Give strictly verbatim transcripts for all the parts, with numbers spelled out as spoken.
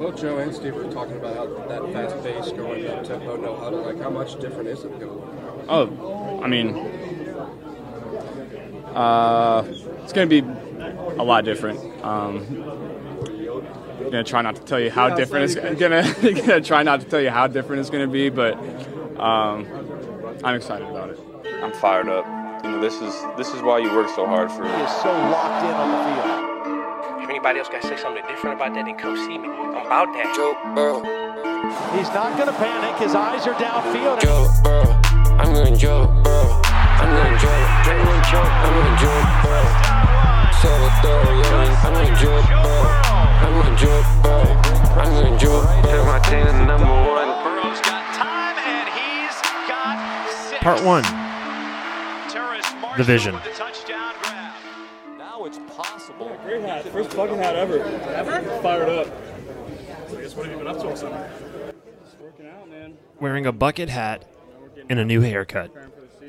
Well, Joe and Steve were talking about how that fast pace, going up tempo, no huddle. Like, how much different is it going? Oh, I mean, uh, it's going to be a lot different. Um, I'm gonna try not to tell you how yeah, different it's gonna, gonna try not to tell you how different it's gonna be, but um, I'm excited about it. I'm fired up. You know, this is this is why you work so hard for it. He is so locked in on the field. Anybody else got to say something different about that, then come see me. I'm about that. Joe Burrow. He's not going to panic. His eyes are downfield. Joe Burrow. I'm going Joe Burrow. I'm going Joe. I'm going Joe. I'm going Joe Burrow. So yeah. I'm going Joe Burrow. I'm going Joe Burrow. I'm going Joe Burrow. My team is number one. Burrow's got time, and he's got six. Part one. The vision. It's possible. Yeah, great hat. First bucket hat ever. Ever? Fired up. So I guess what have you been up to all summer? Just working out, man. Wearing a bucket hat and a new haircut,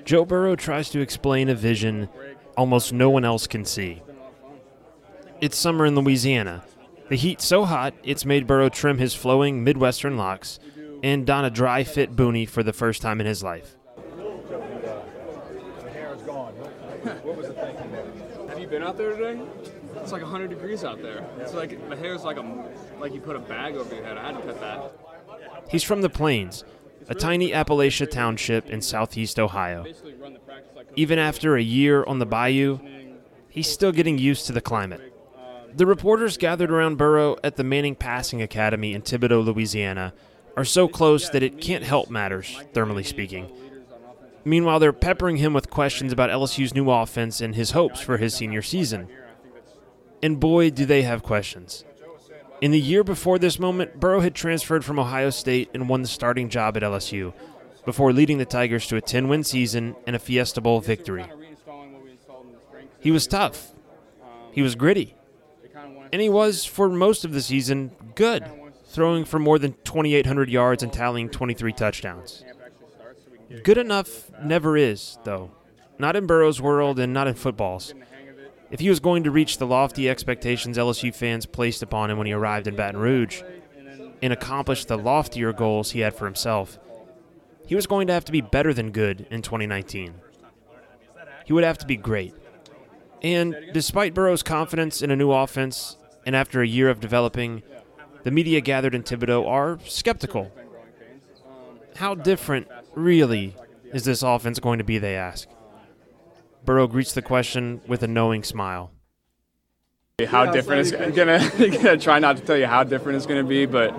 Joe Burrow tries to explain a vision almost no one else can see. It's summer in Louisiana. The heat's so hot, it's made Burrow trim his flowing Midwestern locks and don a dry-fit boonie for the first time in his life. The hair is gone. What was the thinking there? Been out there today? It's like one hundred degrees out there. It's like my hair's like a like you put a bag over your head. I had to cut that. He's from the Plains, a tiny Appalachia township in southeast Ohio. Even after a year on the bayou, he's still getting used to the climate. The reporters gathered around Burrow at the Manning Passing Academy in Thibodaux, Louisiana, are so close that it can't help matters, thermally speaking. Meanwhile, they're peppering him with questions about L S U's new offense and his hopes for his senior season. And boy, do they have questions. In the year before this moment, Burrow had transferred from Ohio State and won the starting job at L S U, before leading the Tigers to a ten-win season and a Fiesta Bowl victory. He was tough. He was gritty. And he was, for most of the season, good, throwing for more than twenty-eight hundred yards and tallying twenty-three touchdowns. Good enough never is, though. Not in Burrow's world and not in football's. If he was going to reach the lofty expectations L S U fans placed upon him when he arrived in Baton Rouge and accomplish the loftier goals he had for himself, he was going to have to be better than good in twenty nineteen. He would have to be great. And despite Burrow's confidence in a new offense, and after a year of developing, the media gathered in Thibodaux are skeptical. How different, really, is this offense going to be, they ask. Burrow greets the question with a knowing smile. How different is going to – try not to tell you how different it's going to be, but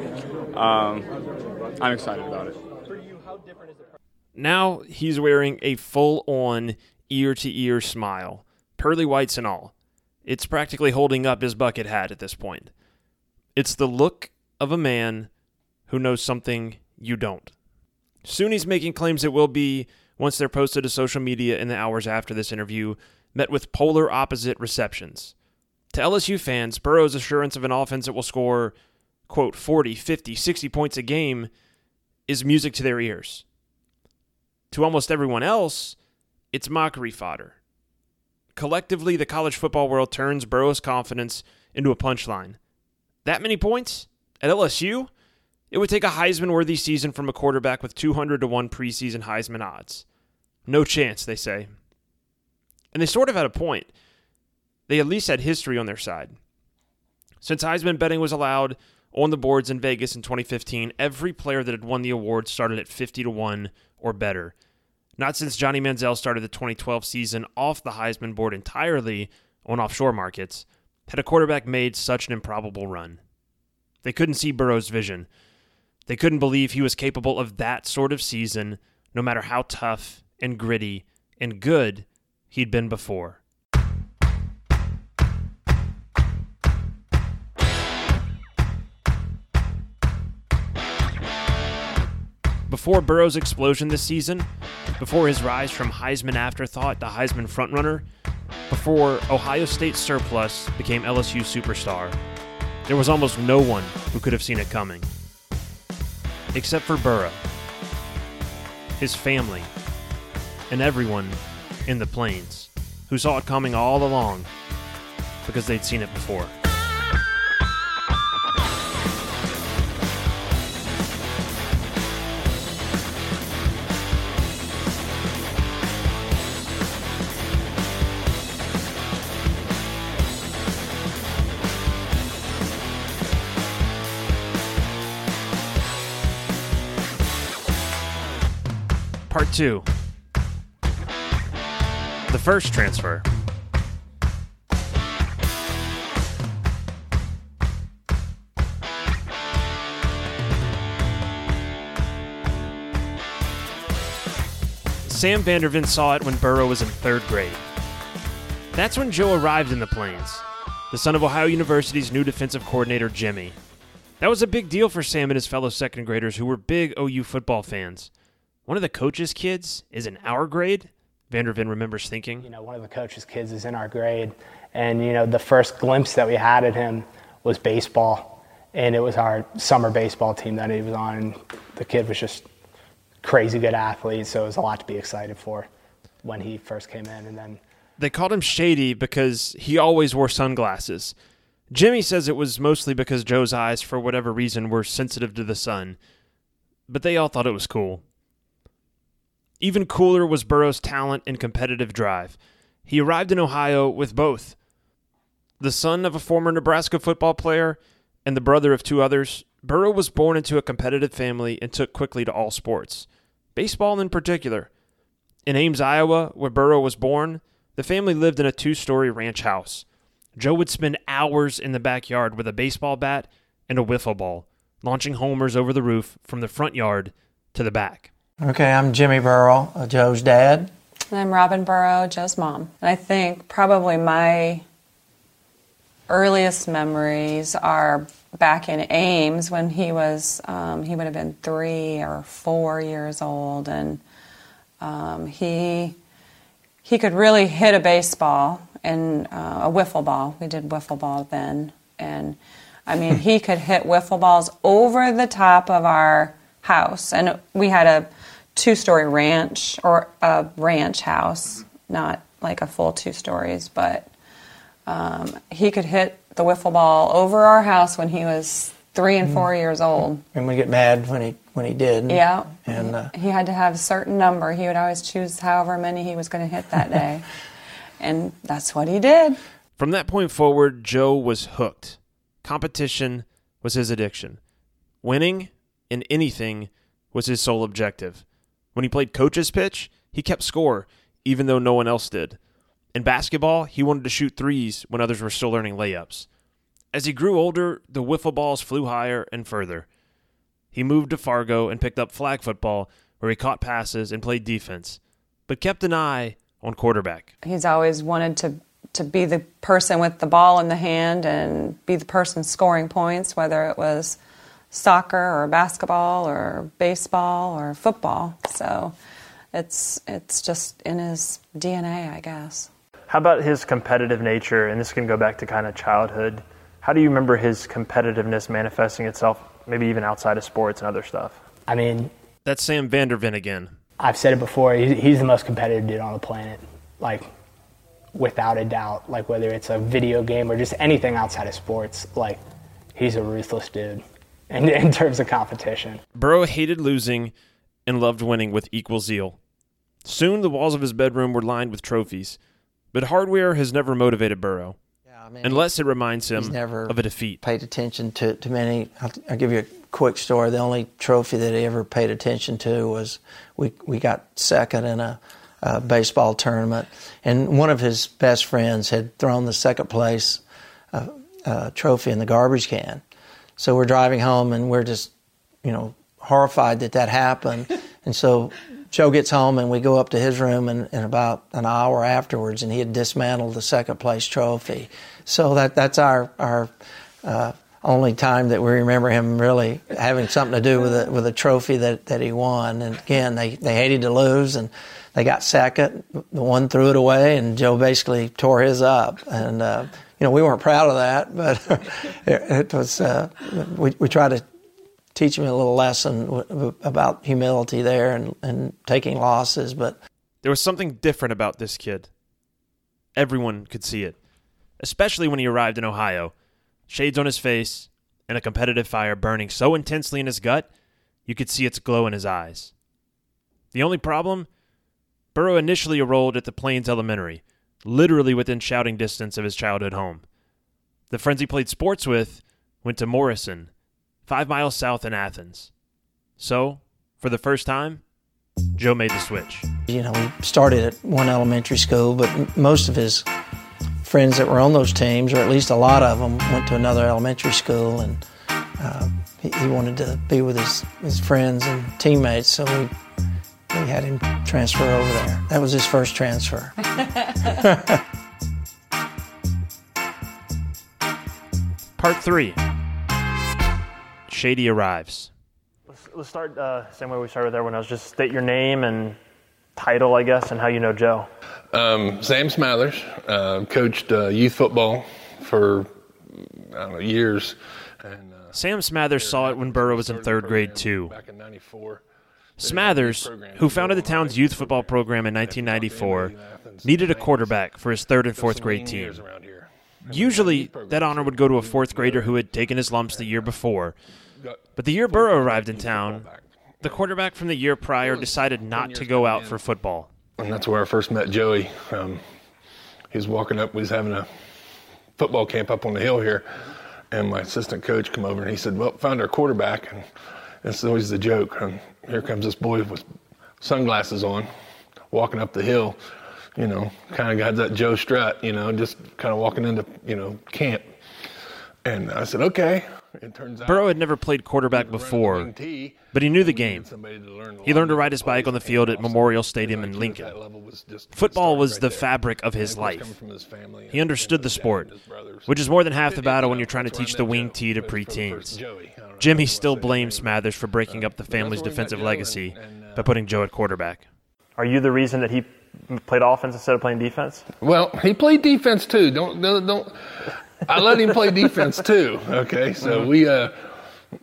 um, I'm excited about it. Now he's wearing a full-on ear-to-ear smile, pearly whites and all. It's practically holding up his bucket hat at this point. It's the look of a man who knows something you don't. Soon he's making claims it will be, once they're posted to social media in the hours after this interview, met with polar opposite receptions. To L S U fans, Burrow's assurance of an offense that will score, quote, forty, fifty, sixty points a game is music to their ears. To almost everyone else, it's mockery fodder. Collectively, the college football world turns Burrow's confidence into a punchline. That many points? At L S U? It would take a Heisman-worthy season from a quarterback with two hundred to one preseason Heisman odds. No chance, they say. And they sort of had a point. They at least had history on their side. Since Heisman betting was allowed on the boards in Vegas in twenty fifteen, every player that had won the award started at fifty to one or better. Not since Johnny Manziel started the twenty twelve season off the Heisman board entirely on offshore markets had a quarterback made such an improbable run. They couldn't see Burrow's vision. They couldn't believe he was capable of that sort of season, no matter how tough and gritty and good he'd been before. Before Burrow's explosion this season, before his rise from Heisman afterthought to Heisman frontrunner, before Ohio State surplus became L S U superstar, there was almost no one who could have seen it coming. Except for Burrow, his family, and everyone in the Plains, who saw it coming all along because they'd seen it before. Part two. The first transfer. Sam Vandervin saw it when Burrow was in third grade. That's when Joe arrived in the Plains, the son of Ohio University's new defensive coordinator, Jimmy. That was a big deal for Sam and his fellow second graders who were big O U football fans. One of the coach's kids is in our grade, Vandervin remembers thinking. You know, one of the coach's kids is in our grade, and, you know, the first glimpse that we had at him was baseball, and it was our summer baseball team that he was on, and the kid was just crazy good athlete, so it was a lot to be excited for when he first came in. And then they called him Shady because he always wore sunglasses. Jimmy says it was mostly because Joe's eyes, for whatever reason, were sensitive to the sun, but they all thought it was cool. Even cooler was Burrow's talent and competitive drive. He arrived in Ohio with both. The son of a former Nebraska football player and the brother of two others, Burrow was born into a competitive family and took quickly to all sports, baseball in particular. In Ames, Iowa, where Burrow was born, the family lived in a two-story ranch house. Joe would spend hours in the backyard with a baseball bat and a wiffle ball, launching homers over the roof from the front yard to the back. Okay, I'm Jimmy Burrow, Joe's dad. And I'm Robin Burrow, Joe's mom. And I think probably my earliest memories are back in Ames when he was, um, he would have been three or four years old, and um, he he could really hit a baseball and uh, a wiffle ball. We did wiffle ball then, and I mean he could hit wiffle balls over the top of our house, and we had a two-story ranch or a ranch house, not like a full two stories, but um, he could hit the wiffle ball over our house when he was three and four years old. And we get mad when he when he did. Yeah. And uh, he had to have a certain number. He would always choose however many he was going to hit that day. And that's what he did. From that point forward, Joe was hooked. Competition was his addiction. Winning in anything was his sole objective. When he played coach's pitch, he kept score, even though no one else did. In basketball, he wanted to shoot threes when others were still learning layups. As he grew older, the wiffle balls flew higher and further. He moved to Fargo and picked up flag football, where he caught passes and played defense, but kept an eye on quarterback. He's always wanted to, to be the person with the ball in the hand and be the person scoring points, whether it was soccer or basketball or baseball or football. So it's it's just in his D N A, I guess. How about his competitive nature? And this can go back to kind of childhood. How do you remember his competitiveness manifesting itself, maybe even outside of sports and other stuff? I mean, that's Sam Vandervin again. I've said it before, he's the most competitive dude on the planet, like without a doubt, like whether it's a video game or just anything outside of sports, like he's a ruthless dude in, in terms of competition. Burrow hated losing and loved winning with equal zeal. Soon the walls of his bedroom were lined with trophies. But hardware has never motivated Burrow, yeah, I mean, unless it reminds him he's never of a defeat. Paid attention to, to many. I'll, I'll give you a quick story. The only trophy that he ever paid attention to was we we got second in a, a baseball tournament, and one of his best friends had thrown the second place uh, uh, trophy in the garbage can. So we're driving home, and we're just, you know, horrified that that happened, and so Joe gets home, and we go up to his room, and, and about an hour afterwards, and he had dismantled the second-place trophy. So that that's our our uh, only time that we remember him really having something to do with a, with a trophy that, that he won. And again, they, they hated to lose, and they got second. The one threw it away, and Joe basically tore his up. And, uh, you know, we weren't proud of that, but it, it was uh, we, we tried to teach him a little lesson w- about humility there and, and taking losses. But there was something different about this kid. Everyone could see it, especially when he arrived in Ohio. Shades on his face and a competitive fire burning so intensely in his gut, you could see its glow in his eyes. The only problem? Burrow initially enrolled at the Plains Elementary, literally within shouting distance of his childhood home. The friends he played sports with went to Morrison, five miles south in Athens. So, for the first time, Joe made the switch. You know, he started at one elementary school, but most of his friends that were on those teams, or at least a lot of them, went to another elementary school, and uh, he, he wanted to be with his, his friends and teammates, so we, we had him transfer over there. That was his first transfer. Part three. Shady arrives. Let's, let's start the uh, same way we started with everyone else. Just state your name and title, I guess, and how you know Joe. Um, Sam Smathers. Uh, coached uh, youth football for, I don't know, years. And, uh, Sam Smathers saw it when Burrow was in third grade, too. Back in ninety-four. Smathers, who founded the town's youth football program in nineteen ninety-four, needed a quarterback for his third and fourth grade team. Usually, that honor would go to a fourth grader who had taken his lumps the year before. But the year Burrow arrived in town, the quarterback from the year prior decided not to go out for football. And that's where I first met Joey. Um, he was walking up, we was having a football camp up on the hill here, and my assistant coach came over and he said, well, found our quarterback, and it's always the joke. And here comes this boy with sunglasses on, walking up the hill, you know, kind of got that Joe strut, you know, just kind of walking into, you know, camp. And I said, okay. It turns out Burrow had never played quarterback before, but he knew the game. He learned to ride his bike on the field at Memorial Stadium in Lincoln. Football was the fabric of his life. He understood the sport, which is more than half the battle when you're trying to teach the wing tee to preteens. Jimmy still blames Smathers for breaking up the family's defensive legacy by putting Joe at quarterback. Are you the reason that he played offense instead of playing defense? Well, he played defense too. Don't don't. don't. I let him play defense too. Okay, so we, uh,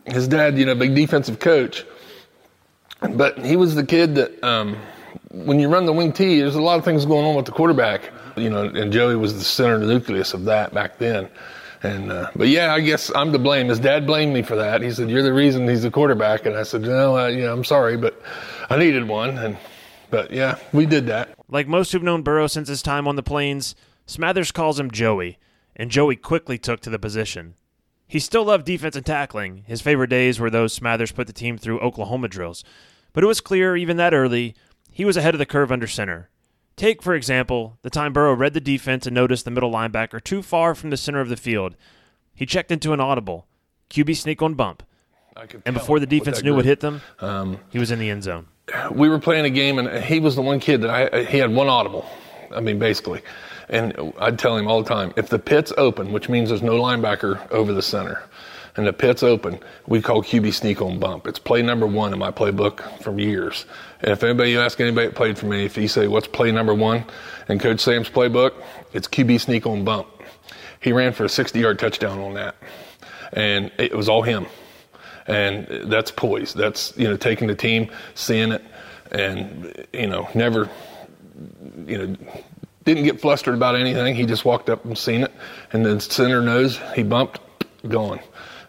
his dad, you know, big defensive coach, but he was the kid that um, when you run the wing tee, there's a lot of things going on with the quarterback, you know, and Joey was the center nucleus of that back then. And uh, but yeah, I guess I'm to blame. His dad blamed me for that. He said, "You're the reason he's the quarterback," and I said, "No, I, you know, I'm sorry, but I needed one." And but yeah, we did that. Like most who've known Burrow since his time on the Plains, Smathers calls him Joey, and Joey quickly took to the position. He still loved defense and tackling. His favorite days were those Smathers put the team through Oklahoma drills. But it was clear, even that early, he was ahead of the curve under center. Take, for example, the time Burrow read the defense and noticed the middle linebacker too far from the center of the field. He checked into an audible, Q B sneak on bump, and before the defense knew what hit them, um, he was in the end zone. We were playing a game, and he was the one kid that I, he had one audible. I mean, basically. And I'd tell him all the time, if the pit's open, which means there's no linebacker over the center, and the pit's open, we call Q B sneak on bump. It's play number one in my playbook from years. And if anybody, you ask anybody that played for me, if you say, what's play number one in Coach Sam's playbook, it's Q B sneak on bump. He ran for a sixty-yard touchdown on that. And it was all him. And that's poise. That's, you know, taking the team, seeing it, and, you know, never, you know, didn't get flustered about anything. He just walked up and seen it. And then center nose, he bumped, gone.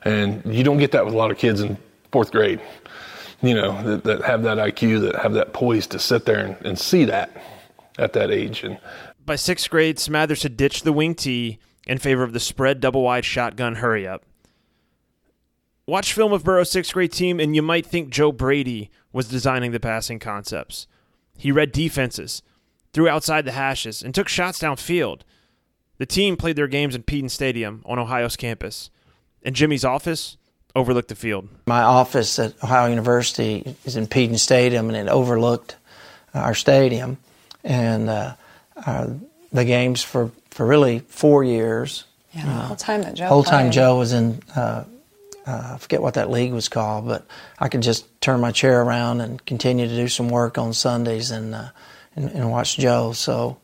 And you don't get that with a lot of kids in fourth grade, you know, that, that have that I Q, that have that poise to sit there and, and see that at that age. And by sixth grade, Smathers had ditched the wing tee in favor of the spread double-wide shotgun hurry-up. Watch film of Burrow's sixth grade team, and you might think Joe Brady was designing the passing concepts. He read defenses, threw outside the hashes, and took shots downfield. The team played their games in Peden Stadium on Ohio's campus, and Jimmy's office overlooked the field. My office at Ohio University is in Peden Stadium, and it overlooked our stadium. And uh, uh, the games for, for really four years. Yeah, the uh, whole time that Joe whole played. time Joe was in uh, Uh, I forget what that league was called, but I could just turn my chair around and continue to do some work on Sundays and uh, and, and watch Joe. So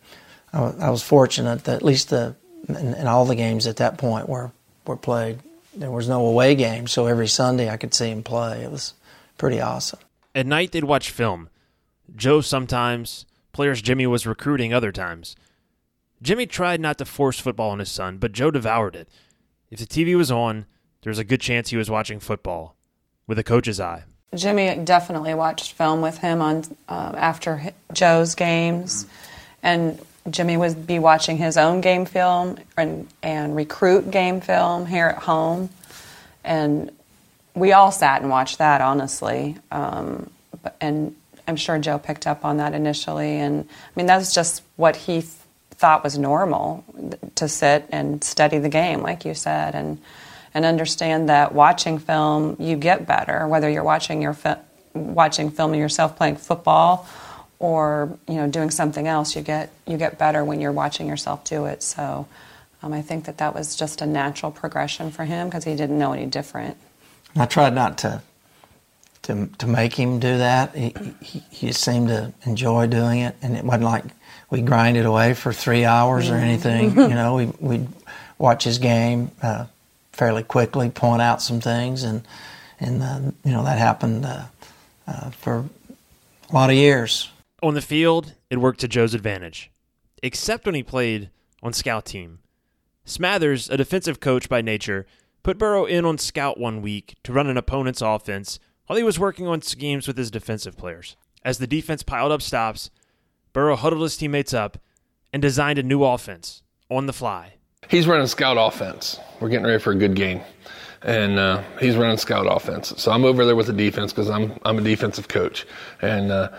I, w- I was fortunate that at least the in, in all the games at that point were were played. There was no away game, so every Sunday I could see him play. It was pretty awesome. At night they'd watch film. Joe sometimes, players Jimmy was recruiting other times. Jimmy tried not to force football on his son, but Joe devoured it. If the T V was on, there's a good chance he was watching football with a coach's eye. Jimmy definitely watched film with him on uh, after Joe's games, and Jimmy would be watching his own game film and, and recruit game film here at home, and we all sat and watched that, honestly. Um, and I'm sure Joe picked up on that initially. And I mean, that's just what he th- thought was normal, to sit and study the game, like you said, and and understand that watching film, you get better, whether you're watching your fi- watching film yourself playing football or, you know, doing something else. You get you get better when you're watching yourself do it. So um, I think that that was just a natural progression for him because he didn't know any different. I tried not to to to make him do that. He, he, he seemed to enjoy doing it, and it wasn't like we grinded away for three hours or anything. You know, we we'd watch his game uh, fairly quickly, point out some things, and and uh, you know that happened uh, uh, for a lot of years. On the field, it worked to Joe's advantage, except when he played on scout team. Smathers, a defensive coach by nature, put Burrow in on scout one week to run an opponent's offense while he was working on schemes with his defensive players. As the defense piled up stops, Burrow huddled his teammates up and designed a new offense on the fly. He's running scout offense. We're getting ready for a good game. And uh, he's running scout offense. So I'm over there with the defense because I'm I'm a defensive coach. And uh,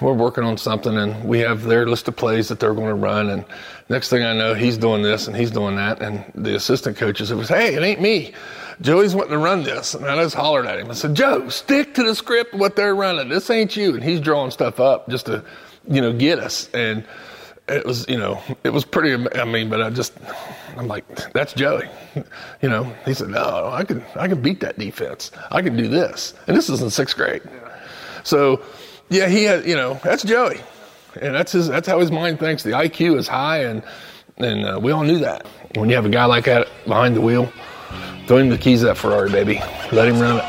we're working on something, and we have their list of plays that they're going to run. And next thing I know, he's doing this and he's doing that. And the assistant coaches, it was, hey, it ain't me. Joey's wanting to run this. And I just hollered at him. I said, Joe, stick to the script of what they're running. This ain't you. And he's drawing stuff up just to, you know, get us. And it was, you know, it was pretty, I mean, but I just, I'm like, that's Joey. You know, he said, no, I can, I can beat that defense. I can do this. And this is in sixth grade. So, yeah, he had, you know, that's Joey, and that's his. That's how his mind thinks. The I Q is high, and and uh, we all knew that. When you have a guy like that behind the wheel, throw him the keys of that Ferrari, baby. Let him run it.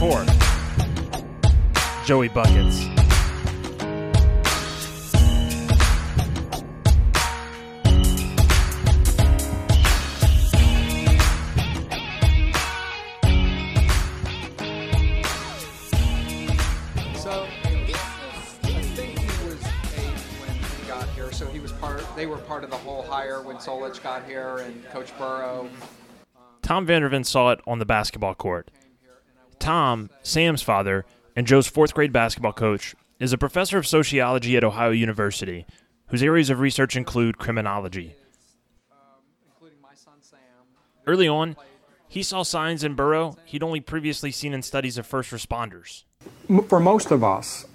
Four. Joey Buckets. So this I think he was eight when he got here. So he was part they were part of the whole hire when Solich got here and Coach Burrow. Tom Vandervin saw it on the basketball court. Tom, Sam's father, and Joe's fourth grade basketball coach, is a professor of sociology at Ohio University, whose areas of research include criminology. Early on, he saw signs in Burrow he'd only previously seen in studies of first responders. For most of us,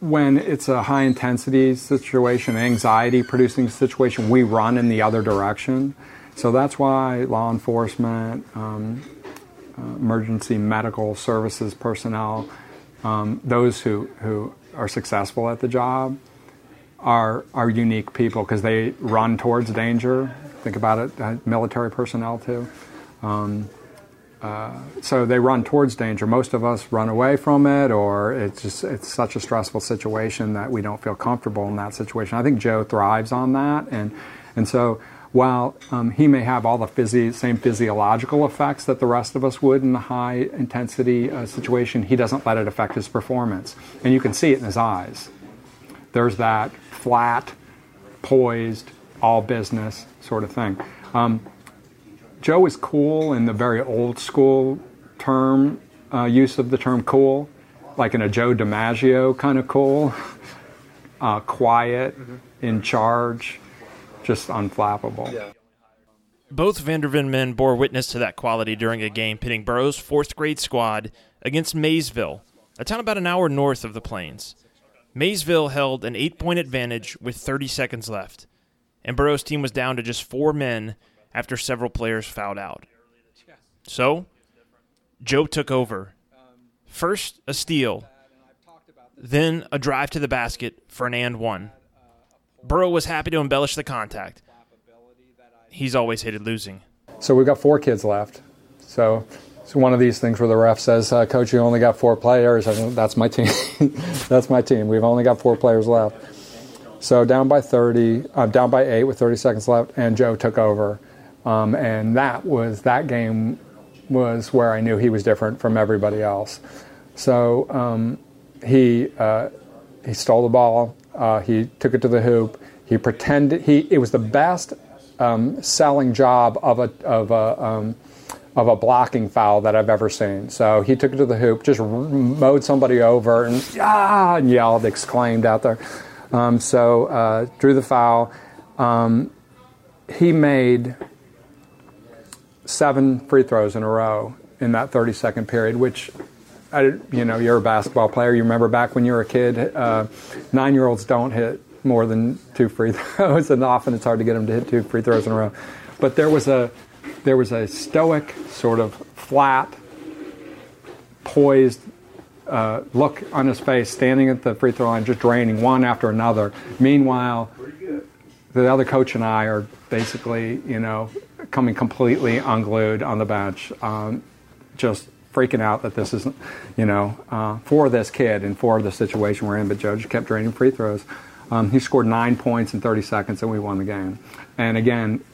when it's a high-intensity situation, anxiety-producing situation, we run in the other direction. So that's why law enforcement... Um, Uh, emergency medical services personnel, um, those who, who are successful at the job are are unique people because they run towards danger. Think about it, uh, military personnel too. Um, uh, so they run towards danger. Most of us run away from it, or it's just it's such a stressful situation that we don't feel comfortable in that situation. I think Joe thrives on that, and and so. While um, he may have all the physio- same physiological effects that the rest of us would in a high-intensity uh, situation, he doesn't let it affect his performance. And you can see it in his eyes. There's that flat, poised, all-business sort of thing. Um, Joe is cool in the very old-school term, uh, use of the term cool, like in a Joe DiMaggio kind of cool, uh, quiet, in charge, just unflappable. Yeah. Both Vandervin men bore witness to that quality during a game pitting Burrow's fourth grade squad against Maysville, a town about an hour north of the Plains. Maysville held an eight-point advantage with thirty seconds left, and Burrow's team was down to just four men after several players fouled out. So, Joe took over. First, a steal, then a drive to the basket for an and one. Burrow was happy to embellish the contact. He's always hated losing. So we've got four kids left. So it's one of these things where the ref says, uh, Coach, you only got four players. I think that's my team. That's my team. We've only got four players left. So down by thirty, uh, down by eight with thirty seconds left, and Joe took over Um, and that was, that game was where I knew he was different from everybody else. So um, he uh, he stole the ball. Uh, he took it to the hoop. He pretended he it was the best um, selling job of a of a um, of a blocking foul that I've ever seen. So he took it to the hoop, just mowed somebody over, and ah, and yelled, exclaimed out there. Um, so uh, drew the foul. Um, he made seven free throws in a row in that thirty-second period, which, I, you know, you're a basketball player. You remember back when you were a kid, uh, nine-year-olds don't hit more than two free throws, and often it's hard to get them to hit two free throws in a row. But there was a there was a stoic, sort of flat, poised uh, look on his face, standing at the free throw line, just draining one after another. Meanwhile, the other coach and I are basically, you know, coming completely unglued on the bench, um, just freaking out that this isn't, you know, uh, for this kid and for the situation we're in. But Joe just kept draining free throws. Um, he scored nine points in thirty seconds, and we won the game. And again,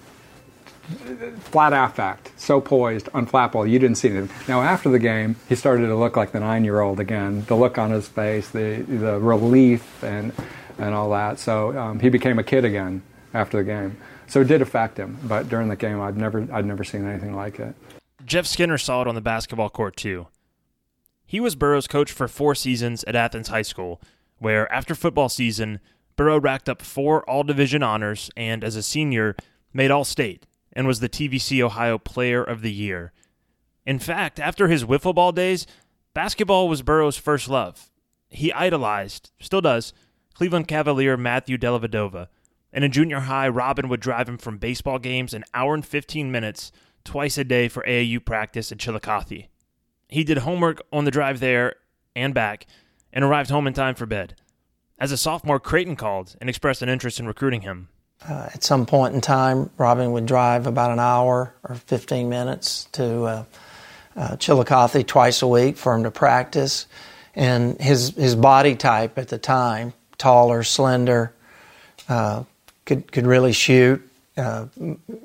flat affect, so poised, unflappable, you didn't see anything. Now, after the game, he started to look like the nine-year-old again, the look on his face, the the relief and and all that. So um, he became a kid again after the game. So it did affect him, but during the game, I've never I'd never seen anything like it. Jeff Skinner saw it on the basketball court, too. He was Burrow's coach for four seasons at Athens High School, where after football season, Burrow racked up four All-Division honors and, as a senior, made All-State and was the T V C Ohio Player of the Year. In fact, after his wiffle ball days, basketball was Burrow's first love. He idolized, still does, Cleveland Cavalier Matthew Dellavedova, and in junior high, Robin would drive him from baseball games an hour and fifteen minutes twice a day for A A U practice at Chillicothe. He did homework on the drive there and back and arrived home in time for bed. As a sophomore, Creighton called and expressed an interest in recruiting him. Uh, at some point in time, Robin would drive about an hour or fifteen minutes to uh, uh, Chillicothe twice a week for him to practice. And his, his body type at the time, taller, slender, uh, could could really shoot. Uh,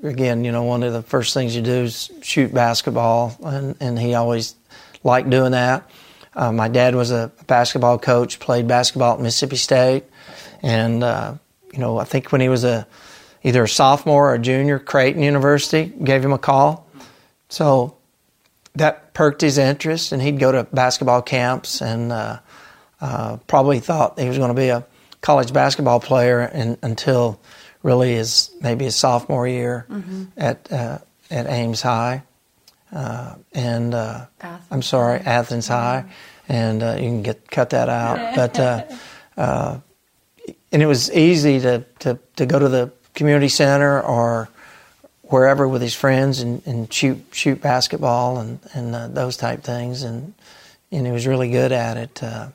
again, you know, one of the first things you do is shoot basketball, and, and he always liked doing that. Uh, my dad was a basketball coach, played basketball at Mississippi State, and, uh, you know, I think when he was a either a sophomore or a junior, Creighton University gave him a call. So that perked his interest, and he'd go to basketball camps and uh, uh, probably thought he was going to be a college basketball player in, until really his maybe his sophomore year mm-hmm. at uh, at Ames High, uh, and uh, I'm sorry, Athens High, mm-hmm. and uh, you can get cut that out. But uh, uh, and it was easy to, to, to go to the community center or wherever with his friends and, and shoot shoot basketball and and uh, those type things, and and he was really good at it. Uh,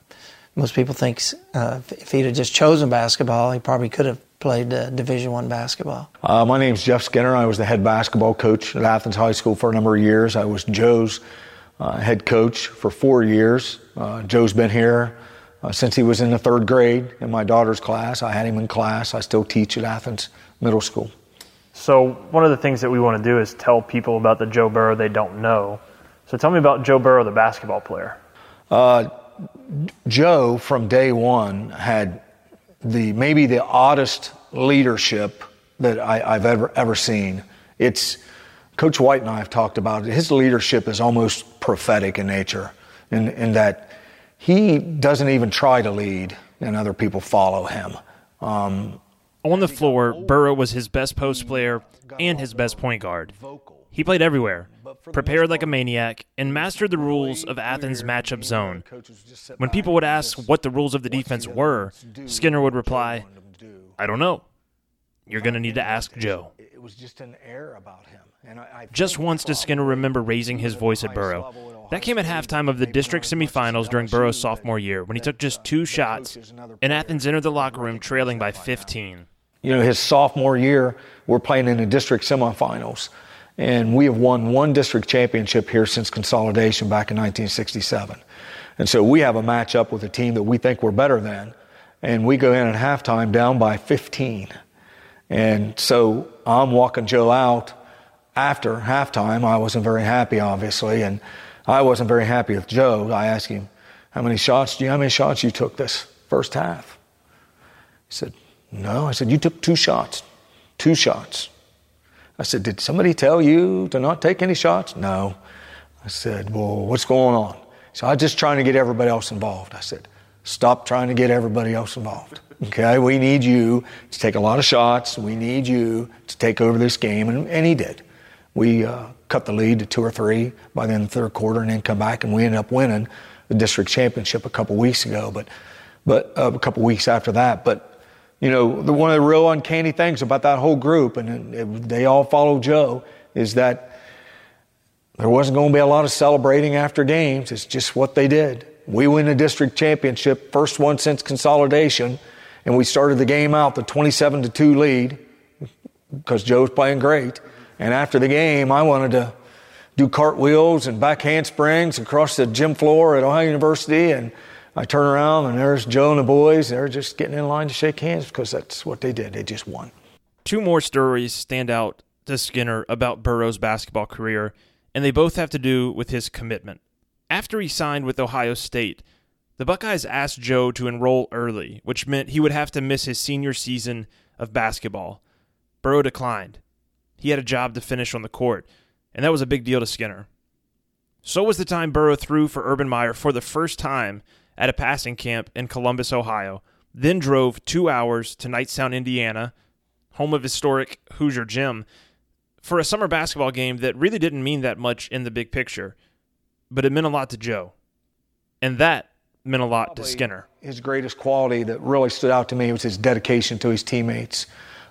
most people think uh, if he'd have just chosen basketball, he probably could have played uh, Division One basketball. Uh, my name's Jeff Skinner. I was the head basketball coach at Athens High School for a number of years. I was Joe's uh, head coach for four years. Uh, Joe's been here uh, since he was in the third grade in my daughter's class. I had him in class. I still teach at Athens Middle School. So one of the things that we want to do is tell people about the Joe Burrow they don't know. So tell me about Joe Burrow, the basketball player. Uh, Joe, from day one, had the maybe the oddest leadership that I, I've ever ever seen. It's Coach White and I have talked about it. His leadership is almost prophetic in nature, in, in that he doesn't even try to lead, and other people follow him. Um, On the floor, Burrow was his best post player and his best point guard. He played everywhere, prepared like a maniac, and mastered the rules of Athens' matchup zone. When people would ask what the rules of the defense were, Skinner would reply, "I don't know. You're going to need to ask Joe." Just once did Skinner remember raising his voice at Burrow. That came at halftime of the district semifinals during Burrow's sophomore year, when he took just two shots, and Athens entered the locker room trailing by fifteen. You know, his sophomore year, we're playing in the district semifinals. And we have won one district championship here since consolidation back in nineteen sixty-seven. And so we have a matchup with a team that we think we're better than. And we go in at halftime down by fifteen. And so I'm walking Joe out. after halftime, I wasn't very happy, obviously, and I wasn't very happy with Joe. I asked him, how many shots do you, how many shots you took this first half? He said, no. I said, you took two shots, two shots. I said, did somebody tell you to not take any shots? No. I said, well, what's going on? So I was just trying to get everybody else involved. I said, stop trying to get everybody else involved. Okay, we need you to take a lot of shots. We need you to take over this game. And, and he did. We uh, cut the lead to two or three by the end of the third quarter and then come back, and we ended up winning the district championship a couple weeks ago, but but uh, a couple weeks after that. But, you know, the, one of the real uncanny things about that whole group, and it, it, they all followed Joe, is that there wasn't going to be a lot of celebrating after games. It's just what they did. We win the district championship, first one since consolidation, and we started the game out the twenty-seven to two lead because Joe's playing great. And after the game, I wanted to do cartwheels and back handsprings across the gym floor at Ohio University. And I turn around, and there's Joe and the boys. They're just getting in line to shake hands because that's what they did. They just won. Two more stories stand out to Skinner about Burrow's basketball career, and they both have to do with his commitment. After he signed with Ohio State, the Buckeyes asked Joe to enroll early, which meant he would have to miss his senior season of basketball. Burrow declined. He had a job to finish on the court, and that was a big deal to Skinner. So was the time Burrow threw for Urban Meyer for the first time at a passing camp in Columbus, Ohio, then drove two hours to Knightstown, Indiana, home of historic Hoosier Gym, for a summer basketball game that really didn't mean that much in the big picture, but it meant a lot to Joe. And that meant a lot Probably to Skinner. His greatest quality that really stood out to me was his dedication to his teammates.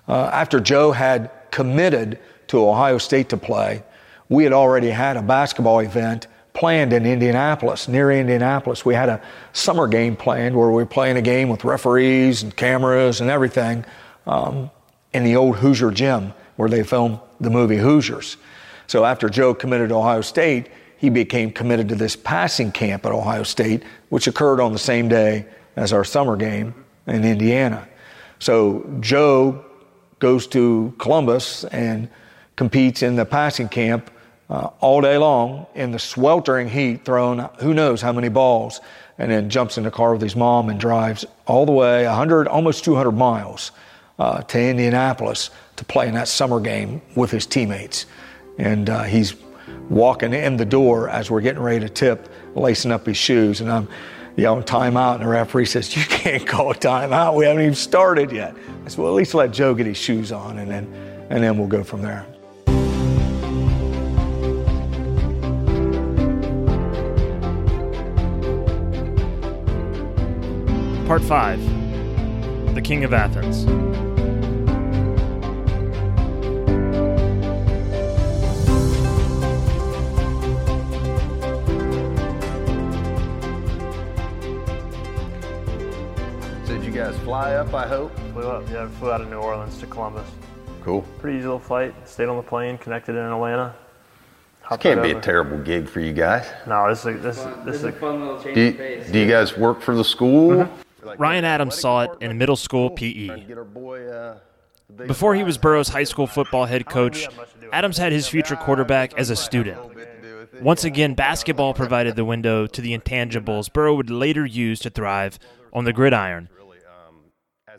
Uh, after Joe had committed to Ohio State to play, we had already had a basketball event planned in Indianapolis, near Indianapolis. We had a summer game planned where we were playing a game with referees and cameras and everything um, in the old Hoosier Gym where they filmed the movie Hoosiers. So after Joe committed to Ohio State, he became committed to this passing camp at Ohio State, which occurred on the same day as our summer game in Indiana. So Joe goes to Columbus and competes in the passing camp uh, all day long in the sweltering heat, throwing who knows how many balls, and then jumps in the car with his mom and drives all the way one hundred, almost two hundred miles uh, to Indianapolis to play in that summer game with his teammates. And uh, he's walking in the door as we're getting ready to tip, lacing up his shoes, and I'm yelling timeout, and the referee says, you can't call a timeout. We haven't even started yet. I said, well, at least let Joe get his shoes on, and then, and then we'll go from there. Part five, the King of Athens. Fly up, I hope. Flew up, yeah. Flew out of New Orleans to Columbus. Cool. Pretty easy little flight. Stayed on the plane, connected in Atlanta. This can't be a terrible gig for you guys. No, this is this this is a fun little change of pace. Do you guys work for the school? Mm-hmm. Like Ryan Adams saw it in middle school P E. Before he was Burrow's high school football head coach, Adams had his future quarterback as a student. Once again, basketball provided the window to the intangibles Burrow would later use to thrive on the gridiron.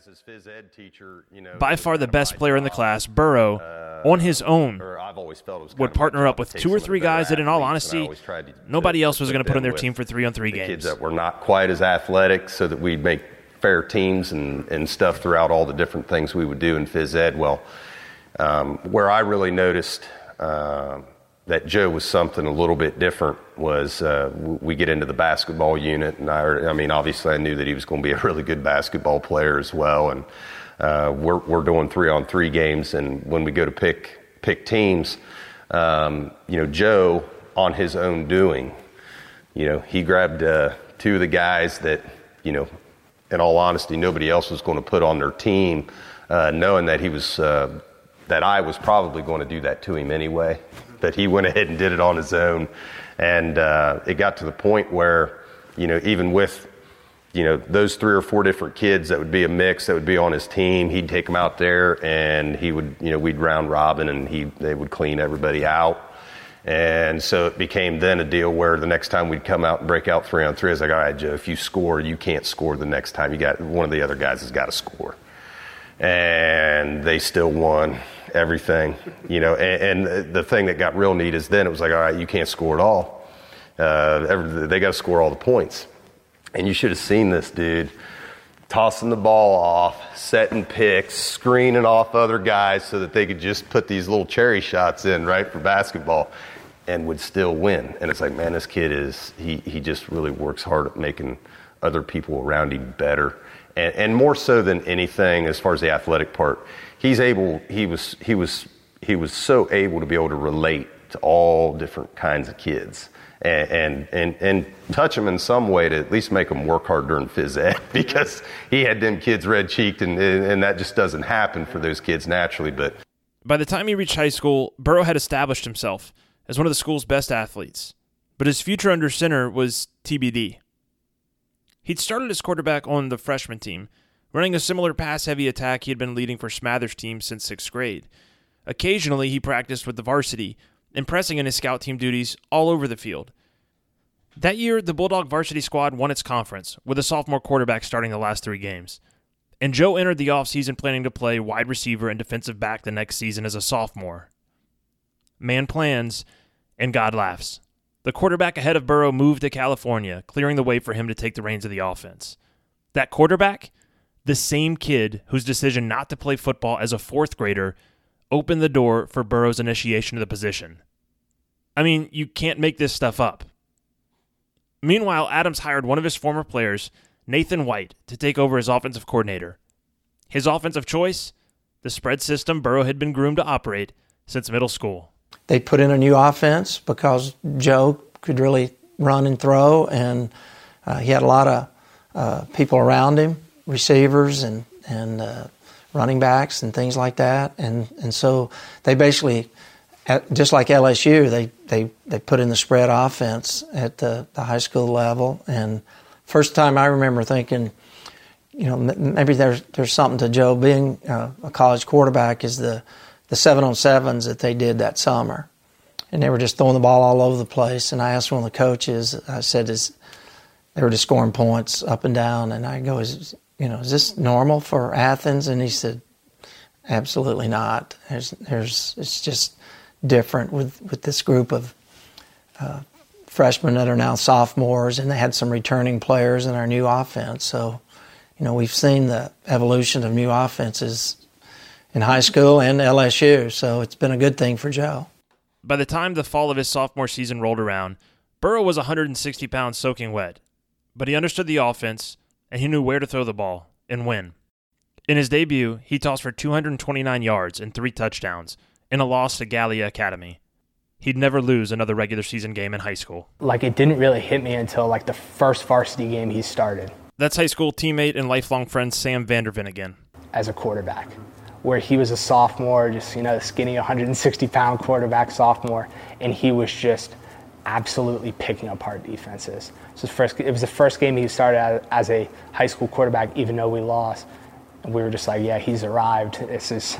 His phys ed teacher, you know, by far the best player in the class, Burrow, uh, on his own, would partner up with two or three guys that, in all honesty, to, nobody else was going to put on their team for three-on-three games. Kids that were not quite as athletic, so that we'd make fair teams and, and stuff throughout all the different things we would do in phys ed. Well, um, where I really noticed uh, that Joe was something a little bit different was uh, we get into the basketball unit, and I, I mean, obviously I knew that he was going to be a really good basketball player as well, and uh, we're we're doing three-on-three games, and when we go to pick pick teams, um, you know, Joe, on his own doing, you know, he grabbed uh, two of the guys that, you know, in all honesty, nobody else was going to put on their team, uh, knowing that he was uh, that I was probably going to do that to him anyway, but he went ahead and did it on his own. And uh, it got to the point where, you know, even with you know, those three or four different kids that would be a mix that would be on his team. He'd take them out there, and he would, you know, we'd round robin, and he they would clean everybody out. And so it became then a deal where the next time we'd come out and break out three on three, I was like, all right, Joe, if you score, you can't score the next time. You got one of the other guys has got to score. And they still won everything, you know. And, and the thing that got real neat is then it was like, all right, you can't score at all. Uh, every, they got to score all the points. And you should have seen this dude tossing the ball off, setting picks, screening off other guys so that they could just put these little cherry shots in, right, for basketball, and would still win. And it's like, man, this kid is, he he just really works hard at making other people around him better. And, and more so than anything, as far as the athletic part, he's able, he was, he was, he was so able to be able to relate to all different kinds of kids. And, and and and touch them in some way to at least make them work hard during phys ed, because he had them kids red-cheeked, and, and that just doesn't happen for those kids naturally. But by the time he reached high school, Burrow had established himself as one of the school's best athletes, but his future under center was T B D. He'd started as quarterback on the freshman team, running a similar pass-heavy attack he had been leading for Smathers' team since sixth grade. Occasionally, he practiced with the varsity, impressing in his scout team duties all over the field. That year, the Bulldog varsity squad won its conference, with a sophomore quarterback starting the last three games. And Joe entered the offseason planning to play wide receiver and defensive back the next season as a sophomore. Man plans, and God laughs. The quarterback ahead of Burrow moved to California, clearing the way for him to take the reins of the offense. That quarterback? The same kid whose decision not to play football as a fourth grader opened the door for Burrow's initiation to the position. I mean, you can't make this stuff up. Meanwhile, Adams hired one of his former players, Nathan White, to take over as offensive coordinator. His offensive choice? The spread system Burrow had been groomed to operate since middle school. They put in a new offense because Joe could really run and throw, and uh, he had a lot of uh, people around him, receivers and and. Uh, running backs and things like that. And and so they basically, just like L S U, they, they, they put in the spread offense at the, the high school level. And first time I remember thinking, you know, maybe there's there's something to Joe being uh, a college quarterback is the, the seven-on-sevens that they did that summer. And they were just throwing the ball all over the place. And I asked one of the coaches, I said, is they were just scoring points up and down. And I go, is You know, is this normal for Athens? And he said, absolutely not. There's, there's, it's just different with, with this group of uh, freshmen that are now sophomores, and they had some returning players in our new offense. So, you know, we've seen the evolution of new offenses in high school and L S U, so it's been a good thing for Joe. By the time the fall of his sophomore season rolled around, Burrow was one hundred sixty pounds soaking wet, but he understood the offense, and he knew where to throw the ball and when. In his debut, he tossed for two hundred twenty-nine yards and three touchdowns in a loss to Gallia Academy. He'd never lose another regular season game in high school. Like, it didn't really hit me until, like, the first varsity game he started. That's high school teammate and lifelong friend Sam Vandervin again. As a quarterback, where he was a sophomore, just, you know, skinny one hundred sixty pound quarterback sophomore, and he was just absolutely picking apart defenses. So first, it was the first game he started as a high school quarterback, even though we lost. And we were just like, yeah, he's arrived. This is,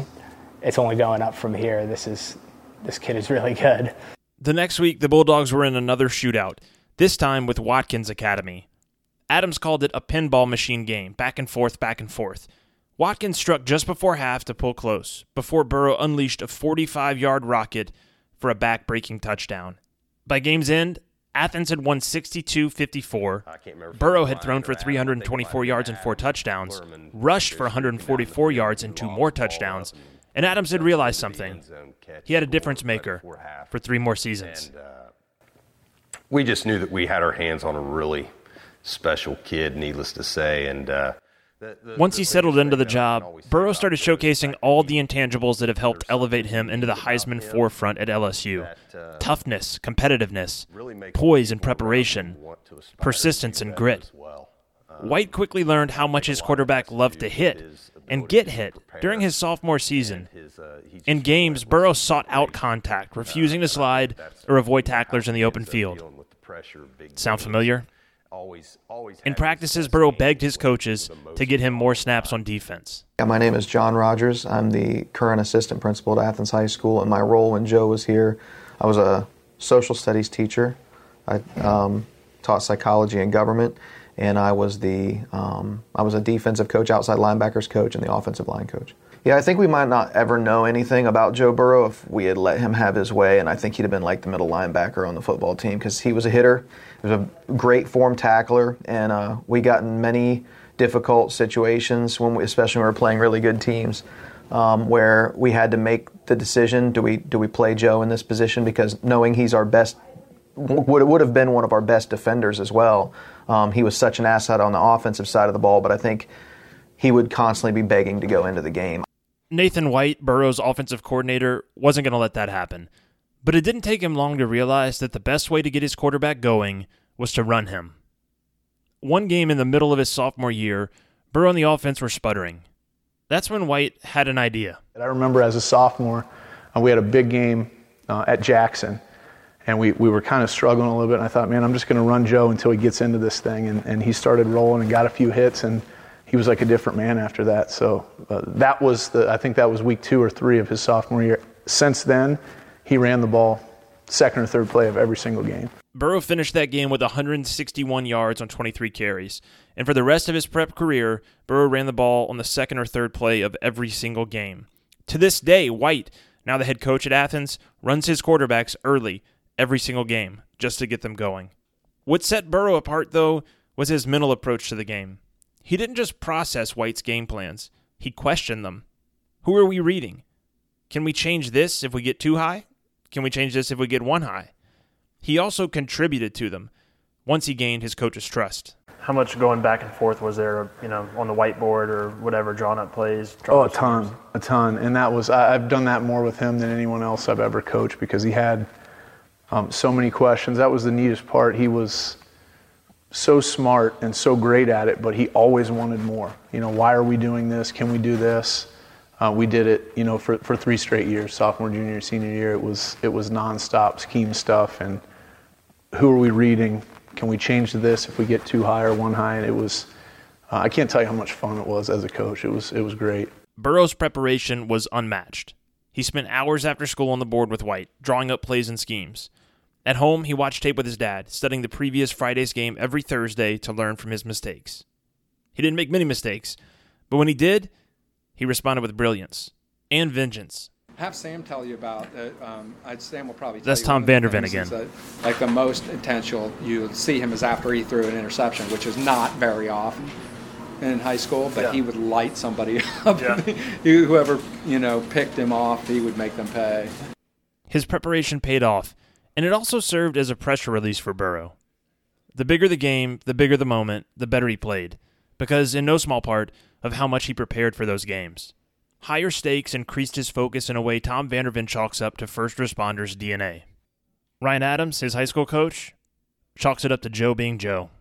it's only going up from here. This is, this kid is really good. The next week, the Bulldogs were in another shootout, this time with Watkins Academy. Adams called it a pinball machine game, back and forth, back and forth. Watkins struck just before half to pull close, before Burrow unleashed a forty-five yard rocket for a back-breaking touchdown. By game's end, Athens had won sixty-two fifty-four. Burrow had thrown for three hundred twenty-four yards and four touchdowns, rushed for one hundred forty-four yards and two more touchdowns, and Adams had realized something. He had a difference maker for three more seasons. We just knew that we had our hands on a really special kid, needless to say. And uh, once he settled into the job, Burrow started showcasing all the intangibles that have helped elevate him into the Heisman forefront at L S U. Toughness, competitiveness, poise and preparation, persistence and grit. White quickly learned how much his quarterback loved to hit and get hit during his sophomore season. In games, Burrow sought out contact, refusing to slide or avoid tacklers in the open field. Sound familiar? Always, always. In practices, Burrow begged his coaches to get him more snaps on defense. Yeah, my name is John Rogers. I'm the current assistant principal at Athens High School. And my role when Joe was here, I was a social studies teacher. I um, taught psychology and government, and I was the um, I was a defensive coach, outside linebackers coach, and the offensive line coach. Yeah, I think we might not ever know anything about Joe Burrow if we had let him have his way, and I think he'd have been like the middle linebacker on the football team because he was a hitter. He was a great form tackler, and uh, we got in many difficult situations, when we, especially when we were playing really good teams, um, where we had to make the decision, do we do we play Joe in this position? Because knowing he's our best, would would have been one of our best defenders as well. Um, he was such an asset on the offensive side of the ball, but I think he would constantly be begging to go into the game. Nathan White, Burrow's offensive coordinator, wasn't going to let that happen. But it didn't take him long to realize that the best way to get his quarterback going was to run him. One game in the middle of his sophomore year, Burrow and the offense were sputtering. That's when White had an idea. I remember as a sophomore, uh, we had a big game uh, at Jackson, and we, we were kind of struggling a little bit. And I thought, man, I'm just going to run Joe until he gets into this thing. And, and he started rolling and got a few hits, and he was like a different man after that. So uh, that was the, I think that was week two or three of his sophomore year. Since then, he ran the ball second or third play of every single game. Burrow finished that game with one hundred sixty-one yards on twenty-three carries. And for the rest of his prep career, Burrow ran the ball on the second or third play of every single game. To this day, White, now the head coach at Athens, runs his quarterbacks early every single game just to get them going. What set Burrow apart, though, was his mental approach to the game. He didn't just process White's game plans. He questioned them. Who are we reading? Can we change this if we get too high? Can we change this if we get one high? He also contributed to them once he gained his coach's trust. How much going back and forth was there, you know, on the whiteboard or whatever, drawn up plays? Drawn oh, a ton, scores? a ton. And that was, I, I've done that more with him than anyone else I've ever coached because he had um, so many questions. That was the neatest part. He was so smart and so great at it, but he always wanted more. You know, why are we doing this? Can we do this? Uh, we did it, you know, for, for three straight years, sophomore, junior, senior year. It was it was nonstop scheme stuff. And who are we reading? Can we change this if we get too high or one high? And it was, uh, I can't tell you how much fun it was as a coach. It was it was great. Burrow's preparation was unmatched. He spent hours after school on the board with White, drawing up plays and schemes. At home, he watched tape with his dad, studying the previous Friday's game every Thursday to learn from his mistakes. He didn't make many mistakes, but when he did, he responded with brilliance and vengeance. Have Sam tell you about uh, um, Sam will probably. Tell That's you Tom Vandervin again. That, like the most intentional, you see him is after he threw an interception, which is not very often in high school. But yeah. He would light somebody up. Yeah. Whoever you know picked him off, he would make them pay. His preparation paid off. And it also served as a pressure release for Burrow. The bigger the game, the bigger the moment, the better he played, because in no small part of how much he prepared for those games. Higher stakes increased his focus in a way Tom Vandervin chalks up to first responders' D N A. Ryan Adams, his high school coach, chalks it up to Joe being Joe.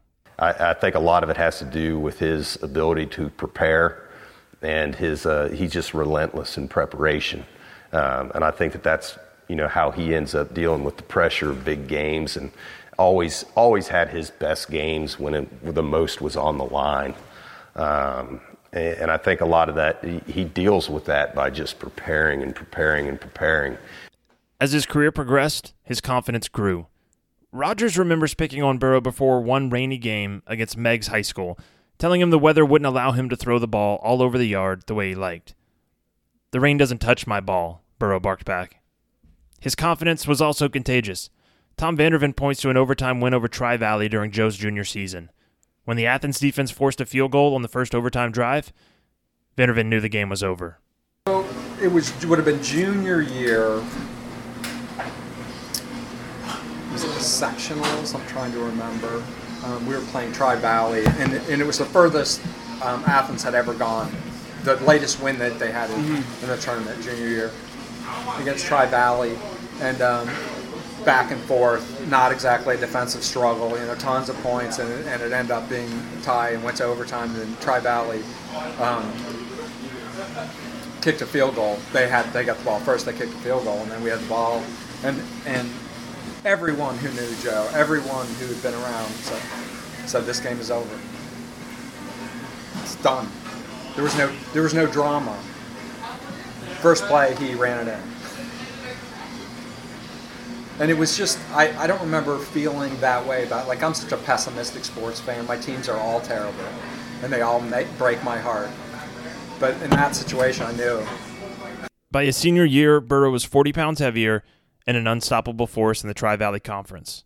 I, I think a lot of it has to do with his ability to prepare, and his uh, he's just relentless in preparation. Um, and I think that that's you know, how he ends up dealing with the pressure of big games, and always always had his best games when it, the most was on the line. Um, and, and I think a lot of that, he deals with that by just preparing and preparing and preparing. As his career progressed, his confidence grew. Rogers remembers picking on Burrow before one rainy game against Meigs High School, telling him the weather wouldn't allow him to throw the ball all over the yard the way he liked. "The rain doesn't touch my ball," Burrow barked back. His confidence was also contagious. Tom Vandervin points to an overtime win over Tri-Valley during Joe's junior season. When the Athens defense forced a field goal on the first overtime drive, Vandervin knew the game was over. So it was would have been junior year. Was it the sectionals? I'm trying to remember. Um, we were playing Tri-Valley, and, and it was the furthest um, Athens had ever gone. The latest win that they had in, mm-hmm. in the tournament junior year. Against Tri-Valley, and um, back and forth, not exactly a defensive struggle, you know, tons of points, and, and it ended up being a tie and went to overtime, and then Tri-Valley um, kicked a field goal. They had they got the ball first, they kicked a field goal, and then we had the ball, and and everyone who knew Joe, everyone who had been around, so So this game is over. It's done. There was no there was no drama. First play, he ran it in. And it was just, I, I don't remember feeling that way about, like, I'm such a pessimistic sports fan. My teams are all terrible, and they all make, break my heart. But in that situation, I knew. By his senior year, Burrow was forty pounds heavier and an unstoppable force in the Tri-Valley Conference.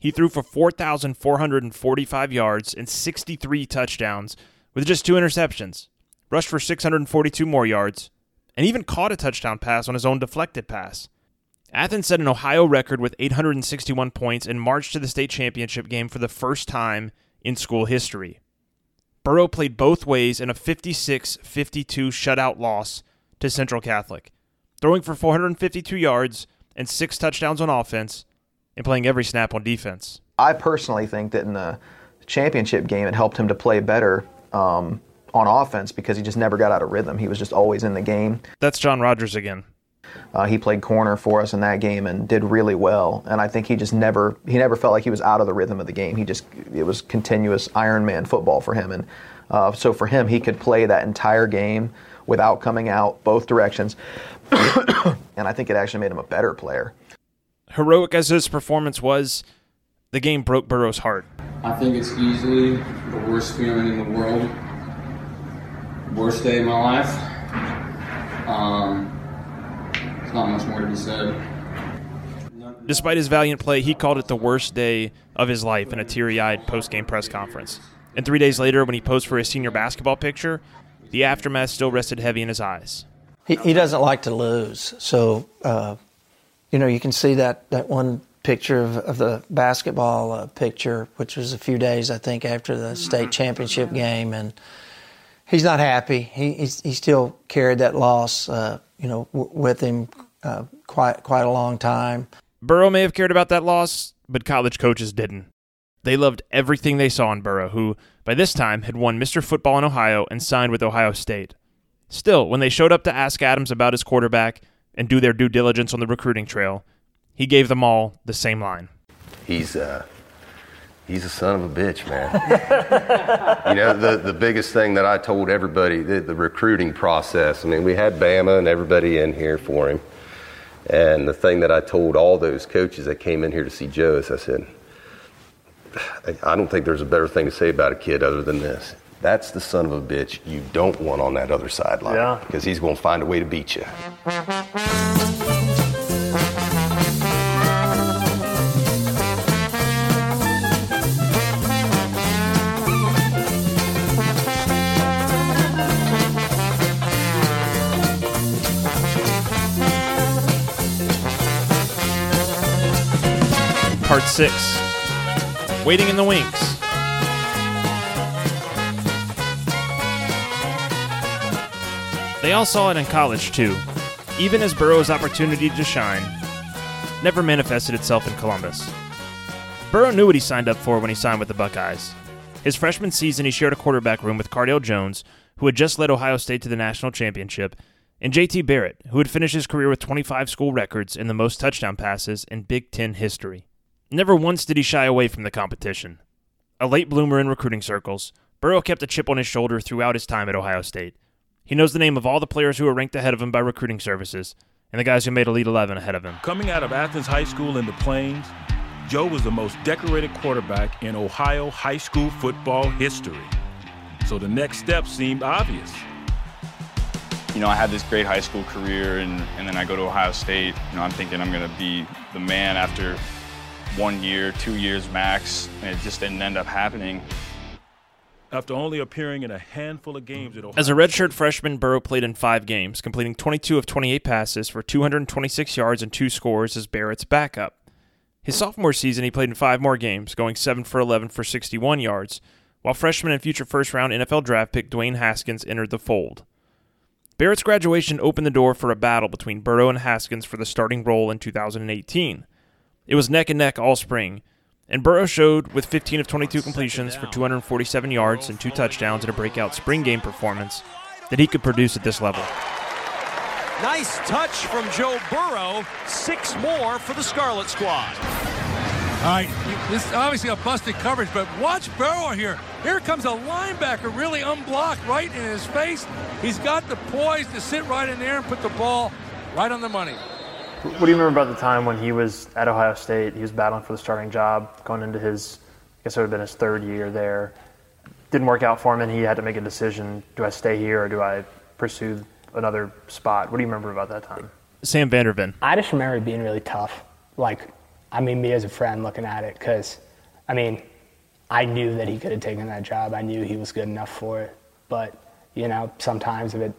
He threw for four thousand four hundred forty-five yards and sixty-three touchdowns with just two interceptions, rushed for six hundred forty-two more yards, and even caught a touchdown pass on his own deflected pass. Athens set an Ohio record with eight hundred sixty-one points and marched to the state championship game for the first time in school history. Burrow played both ways in a fifty-six fifty-two shutout loss to Central Catholic, throwing for four hundred fifty-two yards and six touchdowns on offense and playing every snap on defense. I personally think that in the championship game, it helped him to play better um, on offense because he just never got out of rhythm. He was just always in the game. That's John Rogers again. Uh, he played corner for us in that game and did really well. And I think he just never he never felt like he was out of the rhythm of the game. He just it was continuous Ironman football for him. And uh, so for him, he could play that entire game without coming out both directions. And I think it actually made him a better player. Heroic as his performance was, the game broke Burrow's heart. I think it's easily the worst feeling in the world. Worst day of my life. Um... Not much more to be said. Despite his valiant play, he called it the worst day of his life in a teary-eyed post-game press conference. And three days later, when he posed for his senior basketball picture, the aftermath still rested heavy in his eyes. He, he doesn't like to lose. So, uh, you know, you can see that, that one picture of, of the basketball uh, picture, which was a few days, I think, after the state championship game. And he's not happy. He, he's, he still carried that loss, uh, you know, w- with him. Uh, quite quite a long time. Burrow may have cared about that loss, but college coaches didn't. They loved everything they saw in Burrow, who, by this time, had won Mister Football in Ohio and signed with Ohio State. Still, when they showed up to ask Adams about his quarterback and do their due diligence on the recruiting trail, he gave them all the same line. He's uh, he's a son of a bitch, man. You know, the, the biggest thing that I told everybody, the, the recruiting process, I mean, we had Bama and everybody in here for him. And the thing that I told all those coaches that came in here to see Joe is I said, I don't think there's a better thing to say about a kid other than this. That's the son of a bitch you don't want on that other sideline. Yeah. Because he's going to find a way to beat you. Part six, waiting in the wings. They all saw it in college, too, even as Burrow's opportunity to shine never manifested itself in Columbus. Burrow knew what he signed up for when he signed with the Buckeyes. His freshman season, he shared a quarterback room with Cardale Jones, who had just led Ohio State to the national championship, and J T. Barrett, who had finished his career with twenty-five school records and the most touchdown passes in Big Ten history. Never once did he shy away from the competition. A late bloomer in recruiting circles, Burrow kept a chip on his shoulder throughout his time at Ohio State. He knows the name of all the players who were ranked ahead of him by recruiting services, and the guys who made Elite eleven ahead of him. Coming out of Athens High School in the Plains, Joe was the most decorated quarterback in Ohio high school football history. So the next step seemed obvious. You know, I had this great high school career, and, and then I go to Ohio State. You know, I'm thinking I'm going to be the man after one year, two years max, and it just didn't end up happening. After only appearing in a handful of games at Ohio As a redshirt freshman, Burrow played in five games, completing twenty-two of twenty-eight passes for two hundred twenty-six yards and two scores as Barrett's backup. His sophomore season, he played in five more games, going seven for eleven for sixty-one yards, while freshman and future first-round N F L draft pick Dwayne Haskins entered the fold. Barrett's graduation opened the door for a battle between Burrow and Haskins for the starting role in two thousand eighteen. It was neck and neck all spring, and Burrow showed with fifteen of twenty-two completions for two hundred forty-seven yards and two touchdowns in a breakout spring game performance that he could produce at this level. Nice touch from Joe Burrow, six more for the Scarlet Squad. All right, this is obviously a busted coverage, but watch Burrow here. Here comes a linebacker really unblocked right in his face. He's got the poise to sit right in there and put the ball right on the money. What do you remember about the time when he was at Ohio State? He was battling for the starting job, going into his, I guess it would have been his third year there. Didn't work out for him, and he had to make a decision. Do I stay here or do I pursue another spot? What do you remember about that time? Sam Vandervin. I just remember it being really tough. Like, I mean, me as a friend looking at it, because, I mean, I knew that he could have taken that job. I knew he was good enough for it. But, you know, sometimes if it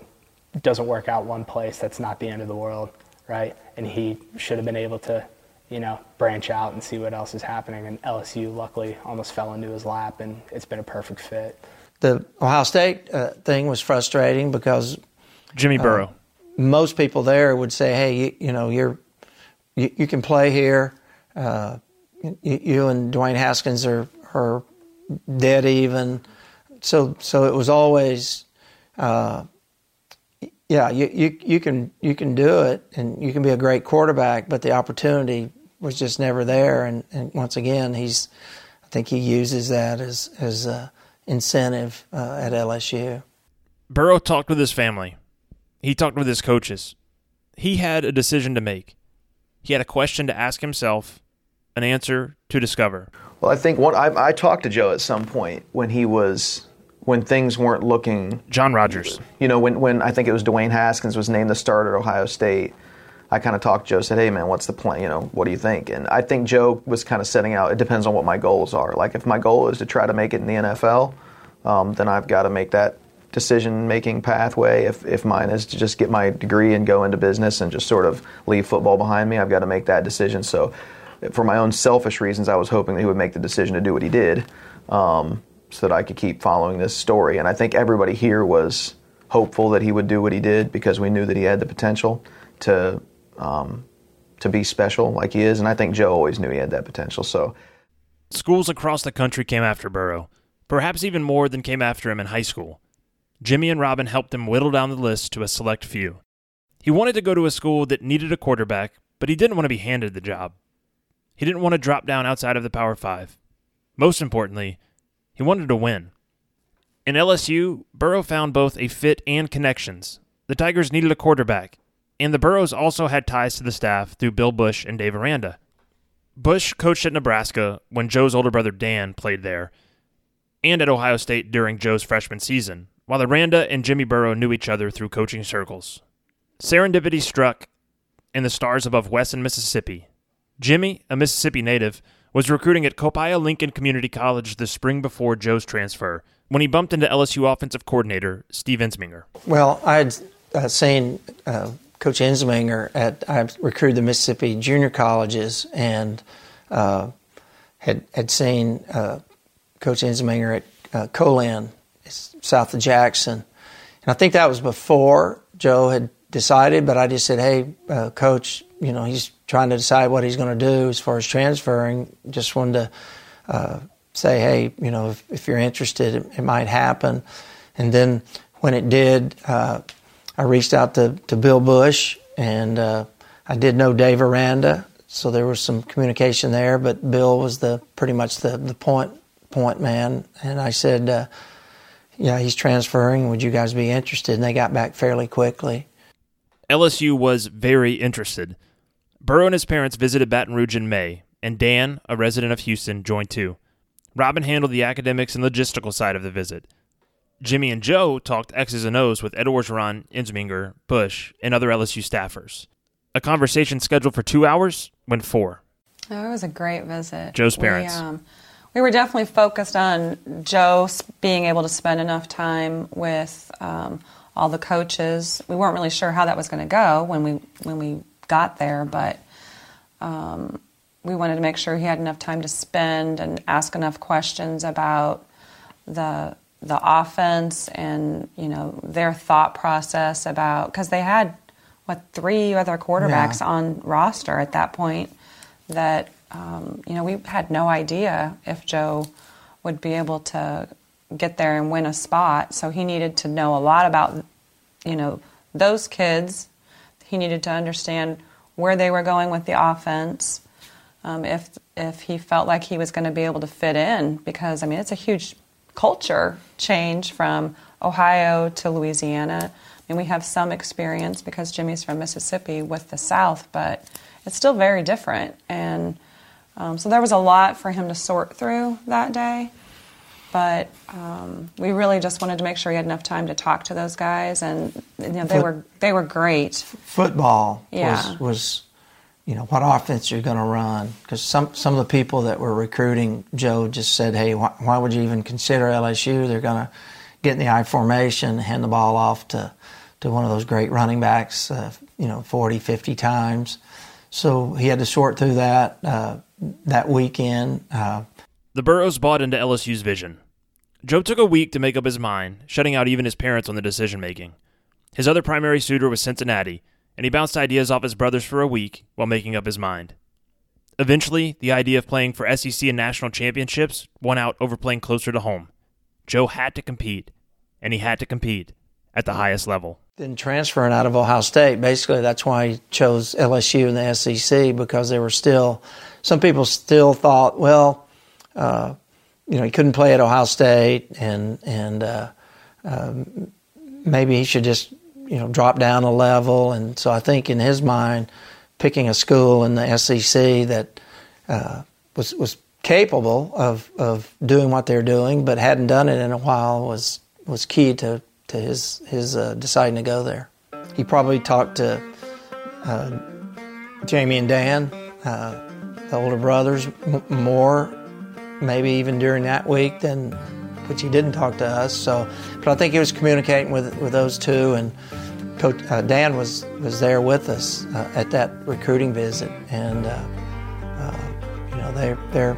doesn't work out one place, that's not the end of the world. Right, and he should have been able to, you know, branch out and see what else is happening. And L S U, luckily, almost fell into his lap, and it's been a perfect fit. The Ohio State uh, thing was frustrating because Jimmy Burrow. Uh, most people there would say, "Hey, you, you know, you're you, you can play here. Uh, you, you and Dwayne Haskins are are dead even." So, so it was always. Uh, Yeah, you, you you can you can do it, and you can be a great quarterback, but the opportunity was just never there. And, and once again, he's, I think he uses that as as a incentive uh, at L S U. Burrow talked with his family. He talked with his coaches. He had a decision to make. He had a question to ask himself, an answer to discover. Well, I think one. I, I talked to Joe at some point when he was. When things weren't looking... John Rogers. You know, when, when I think it was Dwayne Haskins was named the starter at Ohio State, I kind of talked to Joe, said, hey, man, what's the plan? You know, what do you think? And I think Joe was kind of setting out, it depends on what my goals are. Like, if my goal is to try to make it in the N F L, um, then I've got to make that decision-making pathway. If, if mine is to just get my degree and go into business and just sort of leave football behind me, I've got to make that decision. So for my own selfish reasons, I was hoping that he would make the decision to do what he did. Um... so that I could keep following this story. And I think everybody here was hopeful that he would do what he did because we knew that he had the potential to um, to be special like he is. And I think Joe always knew he had that potential. So, schools across the country came after Burrow, perhaps even more than came after him in high school. Jimmy and Robin helped him whittle down the list to a select few. He wanted to go to a school that needed a quarterback, but he didn't want to be handed the job. He didn't want to drop down outside of the Power Five. Most importantly, he wanted to win. In L S U, Burrow found both a fit and connections. The Tigers needed a quarterback, and the Burrows also had ties to the staff through Bill Bush and Dave Aranda. Bush coached at Nebraska when Joe's older brother Dan played there, and at Ohio State during Joe's freshman season, while Aranda and Jimmy Burrow knew each other through coaching circles. Serendipity struck, and the stars above Wesson, Mississippi. Jimmy, a Mississippi native, was recruiting at Copiah Lincoln Community College the spring before Joe's transfer when he bumped into L S U offensive coordinator Steve Ensminger. Well, I had uh, seen uh, Coach Ensminger at I recruited the Mississippi junior colleges and uh, had had seen uh, Coach Ensminger at uh, Colin, south of Jackson, and I think that was before Joe had decided. But I just said, "Hey, uh, Coach, you know he's." trying to decide what he's going to do as far as transferring. Just wanted to uh, say, hey, you know, if, if you're interested, it, it might happen. And then when it did, uh, I reached out to, to Bill Bush, and uh, I did know Dave Aranda, so there was some communication there, but Bill was the pretty much the, the point point man. And I said, uh, yeah, he's transferring. Would you guys be interested? And they got back fairly quickly. L S U was very interested. Burrow and his parents visited Baton Rouge in May, and Dan, a resident of Houston, joined too. Robin handled the academics and logistical side of the visit. Jimmy and Joe talked X's and O's with Ed Orgeron, Ensminger, Bush, and other L S U staffers. A conversation scheduled for two hours went four. Oh, it was a great visit. Joe's parents. We, um, we were definitely focused on Joe being able to spend enough time with um, all the coaches. We weren't really sure how that was going to go when we when we. got there, but um, we wanted to make sure he had enough time to spend and ask enough questions about the the offense and, you know, their thought process about, because they had, what, three other quarterbacks yeah. on roster at that point that, um, you know, we had no idea if Joe would be able to get there and win a spot. So he needed to know a lot about, you know, those kids. He needed to understand where they were going with the offense, um, if if he felt like he was going to be able to fit in, because, I mean, it's a huge culture change from Ohio to Louisiana. I mean, we have some experience because Jimmy's from Mississippi with the South, but it's still very different. And um, so there was a lot for him to sort through that day. But um, we really just wanted to make sure he had enough time to talk to those guys, and you know, they Foot, were they were great. Football yeah. was, was, you know, what offense you're going to run, because some some of the people that were recruiting Joe just said, hey, why, why would you even consider L S U? They're going to get in the I formation, hand the ball off to, to one of those great running backs, uh, you know, forty, fifty times. So he had to sort through that uh, that weekend. Uh, the Burrows bought into L S U's vision. Joe took a week to make up his mind, shutting out even his parents on the decision-making. His other primary suitor was Cincinnati, and he bounced ideas off his brothers for a week while making up his mind. Eventually, the idea of playing for S E C and national championships won out over playing closer to home. Joe had to compete, and he had to compete at the highest level. Then transferring out of Ohio State, basically that's why he chose L S U and the S E C, because they were still, some people still thought, well, uh, you know, he couldn't play at Ohio State, and and uh, um, maybe he should just, you know, drop down a level. And so I think in his mind, picking a school in the S E C that uh, was was capable of, of doing what they're doing, but hadn't done it in a while, was was key to to his his uh, deciding to go there. He probably talked to uh, Jamie and Dan, uh, the older brothers, m- more. Maybe even during that week, then, which he didn't talk to us. So, but I think he was communicating with with those two, and Coach uh, Dan was was there with us uh, at that recruiting visit, and uh, uh, you know, they they're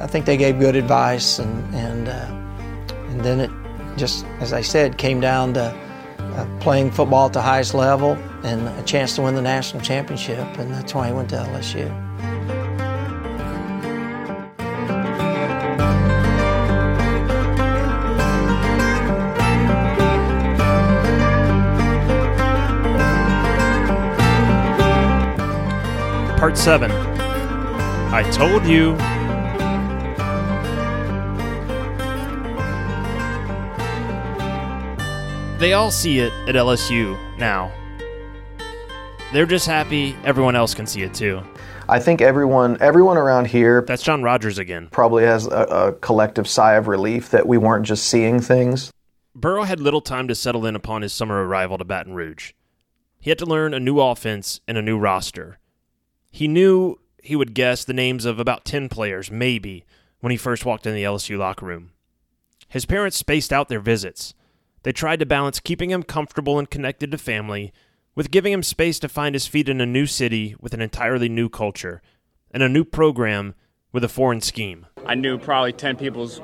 I think they gave good advice, and and uh, and then it just, as I said, came down to uh, playing football at the highest level and a chance to win the national championship, and that's why he went to L S U. Part seven. I told you. They all see it at L S U now. They're just happy everyone else can see it too. I think everyone everyone around here... That's John Rogers again. ...probably has a, a collective sigh of relief that we weren't just seeing things. Burrow had little time to settle in upon his summer arrival to Baton Rouge. He had to learn a new offense and a new roster. He knew he would guess the names of about ten players, maybe, when he first walked in the L S U locker room. His parents spaced out their visits. They tried to balance keeping him comfortable and connected to family with giving him space to find his feet in a new city with an entirely new culture and a new program with a foreign scheme. I knew probably ten people's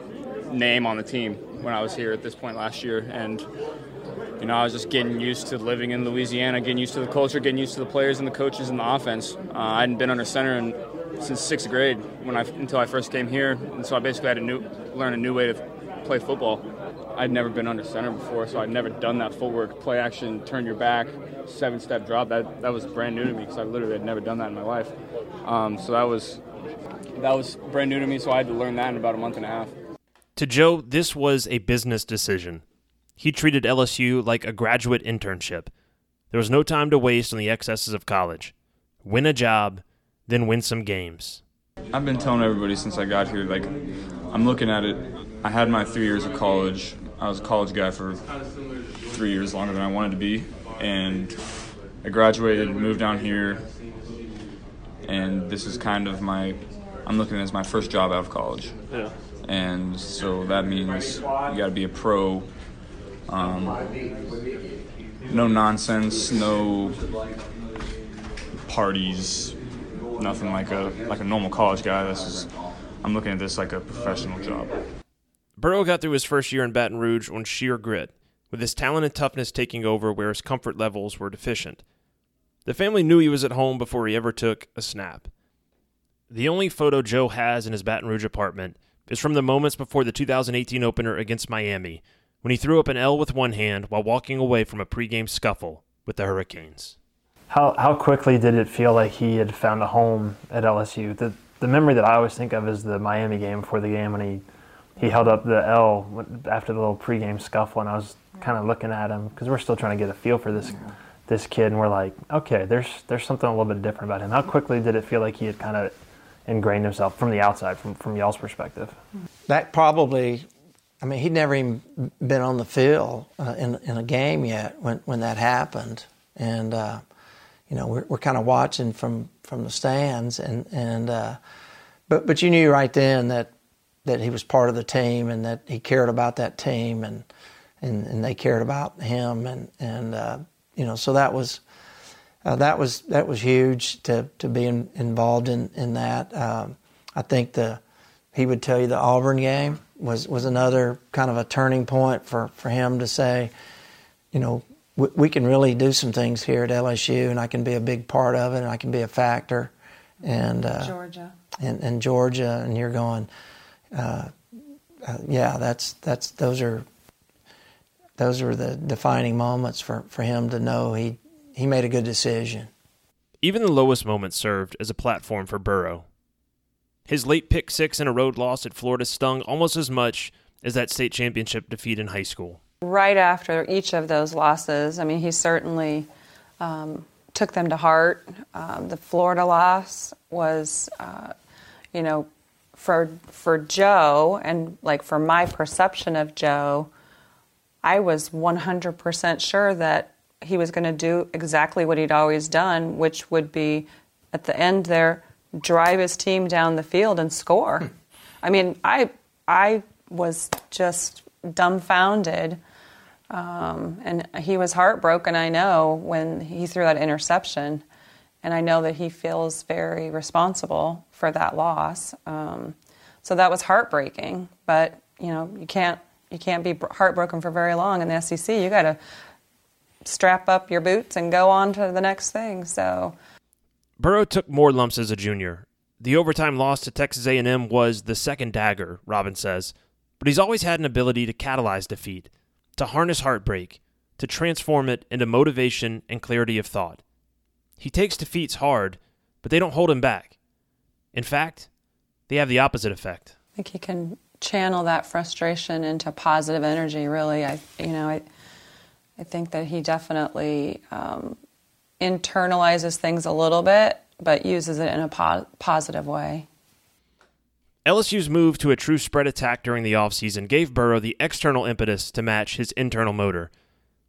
name on the team when I was here at this point last year, and you know, I was just getting used to living in Louisiana, getting used to the culture, getting used to the players and the coaches and the offense. Uh, I hadn't been under center in, since sixth grade when I, until I first came here, and so I basically had to new, learn a new way to play football. I'd never been under center before, so I'd never done that footwork, play action, turn your back, seven-step drop. That that was brand new to me because I literally had never done that in my life. Um, so that was that was brand new to me, so I had to learn that in about a month and a half. To Joe, this was a business decision. He treated L S U like a graduate internship. There was no time to waste on the excesses of college. Win a job, then win some games. I've been telling everybody since I got here, like, I'm looking at it. I had my three years of college. I was a college guy for three years longer than I wanted to be. And I graduated, moved down here, and this is kind of my, I'm looking at it as my first job out of college. Yeah. And so that means you gotta be a pro. Um, no nonsense, no parties, nothing like a like a normal college guy. This is, I'm looking at this like a professional job. Burrow got through his first year in Baton Rouge on sheer grit, with his talent and toughness taking over where his comfort levels were deficient. The family knew he was at home before he ever took a snap. The only photo Joe has in his Baton Rouge apartment is from the moments before the two thousand eighteen opener against Miami, when he threw up an L with one hand while walking away from a pregame scuffle with the Hurricanes. How how quickly did it feel like he had found a home at L S U? The the memory that I always think of is the Miami game before the game when he, he held up the L after the little pregame scuffle, and I was kind of looking at him because we're still trying to get a feel for this this kid, and we're like, okay, there's there's something a little bit different about him. How quickly did it feel like he had kind of ingrained himself from the outside, from from y'all's perspective? That probably, I mean, he'd never even been on the field uh, in in a game yet when when that happened, and. Uh, You know, we're, we're kind of watching from, from the stands, and and uh, but but you knew right then that that he was part of the team and that he cared about that team, and and, and they cared about him, and and uh, you know, so that was uh, that was that was huge to to be in, involved in in that. Um, I think the he would tell you the Auburn game was was another kind of a turning point for, for him to say, you know, we can really do some things here at L S U, and I can be a big part of it, and I can be a factor. And uh, Georgia, and, and Georgia, and you're going, uh, uh, yeah, that's that's those are those are the defining moments for, for him to know he he made a good decision. Even the lowest moment served as a platform for Burrow. His late pick six in a road loss at Florida stung almost as much as that state championship defeat in high school. Right after each of those losses, I mean, he certainly um, took them to heart. Um, the Florida loss was, uh, you know, for for Joe, and like for my perception of Joe, I was one hundred percent sure that he was going to do exactly what he'd always done, which would be, at the end there, drive his team down the field and score. I mean, I I was just dumbfounded. Um, and he was heartbroken, I know, when he threw that interception. And I know that he feels very responsible for that loss. Um, so that was heartbreaking. But, you know, you can't you can't be heartbroken for very long in the S E C. You got to strap up your boots and go on to the next thing. So Burrow took more lumps as a junior. The overtime loss to Texas A and M was the second dagger, Robin says. But he's always had an ability to catalyze defeat, to harness heartbreak, to transform it into motivation and clarity of thought. He takes defeats hard, but they don't hold him back. In fact, they have the opposite effect. I think he can channel that frustration into positive energy, really. I, you know, I, I think that he definitely um, internalizes things a little bit, but uses it in a po- positive way. L S U's move to a true spread attack during the offseason gave Burrow the external impetus to match his internal motor.